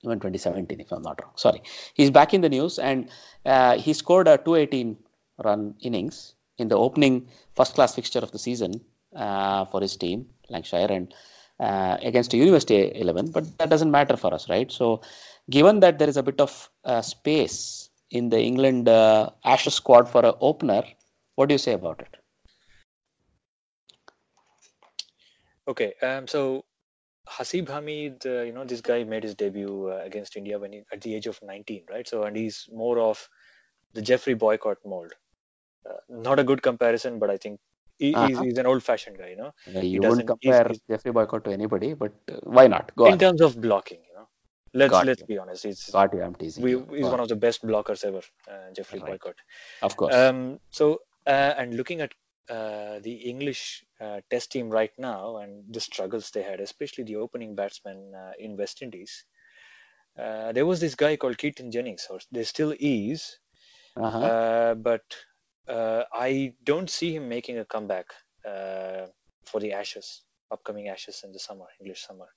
Even twenty seventeen, if I'm not wrong. Sorry. He's back in the news, and uh, he scored a two eighteen run innings in the opening first-class fixture of the season uh, for his team, Lancashire, and Uh, against a University eleven, but that doesn't matter for us, right? So, given that there is a bit of uh, space in the England uh, Ashes squad for an opener, what do you say about it? Okay, um, so Hasib Hamid, uh, you know, this guy made his debut uh, against India when he, at the age of nineteen, right? So, and he's more of the Jeffrey Boycott mold. Uh, not a good comparison, but I think He, uh-huh. he's, he's an old-fashioned guy, you know. Yeah, you he wouldn't compare he's, Jeffrey Boycott to anybody, but uh, why not? Go in on. terms of blocking, you know. Let's God let's you. be honest. It's, God, I'm teasing. We, he's God. one of the best blockers ever, uh, Jeffrey right. Boycott. Of course. Um, so, uh, and looking at uh, the English uh, Test team right now and the struggles they had, especially the opening batsmen uh, in West Indies, uh, there was this guy called Keaton Jennings, or there still is, uh-huh. uh, but... Uh, I don't see him making a comeback uh, for the Ashes, upcoming Ashes in the summer, English summer.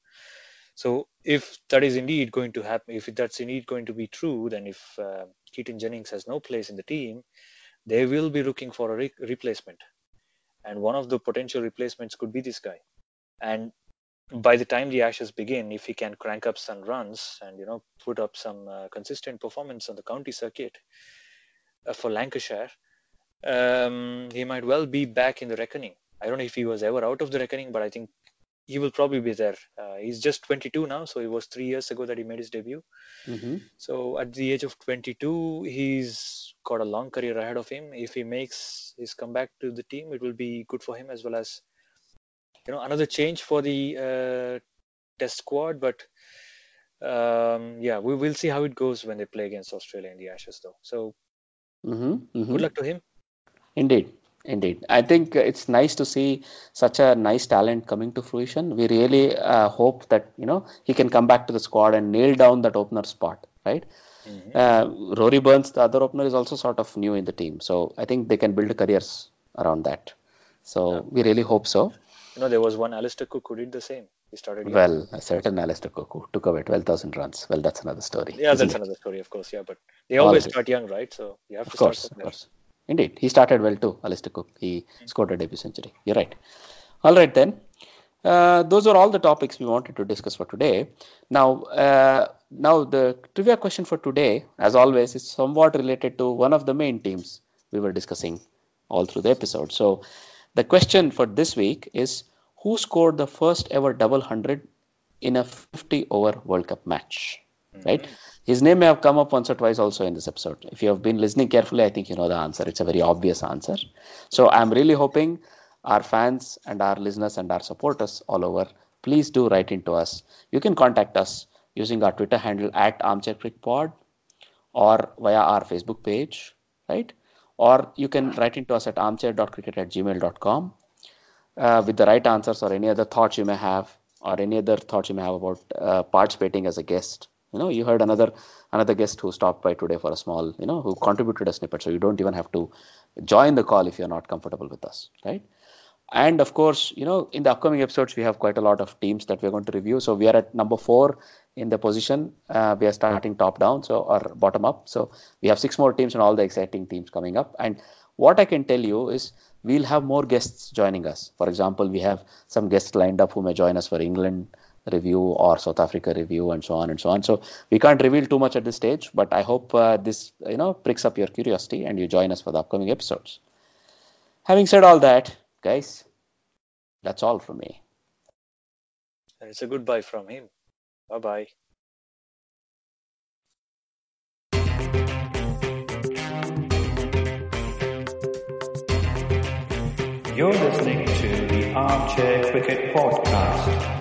So if that is indeed going to happen, if that's indeed going to be true, then if uh, Keaton Jennings has no place in the team, they will be looking for a re- replacement. And one of the potential replacements could be this guy. And by the time the Ashes begin, if he can crank up some runs and, you know, put up some uh, consistent performance on the county circuit uh, for Lancashire, Um, he might well be back in the reckoning. I don't know if he was ever out of the reckoning, but I think he will probably be there. Uh, he's just twenty-two now, so it was three years ago that he made his debut. Mm-hmm. So at the age of twenty-two, he's got a long career ahead of him. If he makes his comeback to the team, it will be good for him, as well as, you know, another change for the uh, Test squad. But um, yeah, we will see how it goes when they play against Australia in the Ashes, though. So mm-hmm. Mm-hmm. good luck to him. Indeed. Indeed. I think it's nice to see such a nice talent coming to fruition. We really uh, hope that, you know, he can come back to the squad and nail down that opener spot, right? Mm-hmm. Uh, Rory Burns, the other opener, is also sort of new in the team. So I think they can build careers around that. So yeah. we really hope so. You know, there was one Alistair Cook who did the same. He started. Young. Well, a certain Alistair Cook who took away twelve thousand runs. Well, that's another story. Yeah, that's another story, of course. Yeah, but they always All start young, right? So you have to start somewhere. Of course. Indeed, he started well too, Alistair Cook. He mm-hmm. scored a debut century. You're right. All right then. Uh, those are all the topics we wanted to discuss for today. Now, uh, now the trivia question for today, as always, is somewhat related to one of the main teams we were discussing all through the episode. So, the question for this week is, who scored the first ever double hundred in a fifty-over World Cup match? Mm-hmm. Right? His name may have come up once or twice also in this episode. If you have been listening carefully, I think you know the answer. It's a very obvious answer. So I'm really hoping our fans and our listeners and our supporters all over, please do write into us. You can contact us using our Twitter handle at Armchair Cricket Pod or via our Facebook page, right? Or you can write into us at armchair dot cricket at gmail dot com uh, with the right answers or any other thoughts you may have or any other thoughts you may have about uh, participating as a guest. You know, you heard another another guest who stopped by today for a small, you know, who contributed a snippet. So you don't even have to join the call if you're not comfortable with us, right? And of course, you know, in the upcoming episodes, we have quite a lot of teams that we're going to review. So we are at number four in the position. Uh, we are starting top down, so or bottom up. So we have six more teams and all the exciting teams coming up. And what I can tell you is we'll have more guests joining us. For example, we have some guests lined up who may join us for England review or South Africa review and so on and so on. So we can't reveal too much at this stage, but I hope uh, this, you know, pricks up your curiosity and you join us for the upcoming episodes. Having said all that, guys, that's all from me. And it's a goodbye from him. Bye-bye. You're listening to the Armchair Cricket Podcast.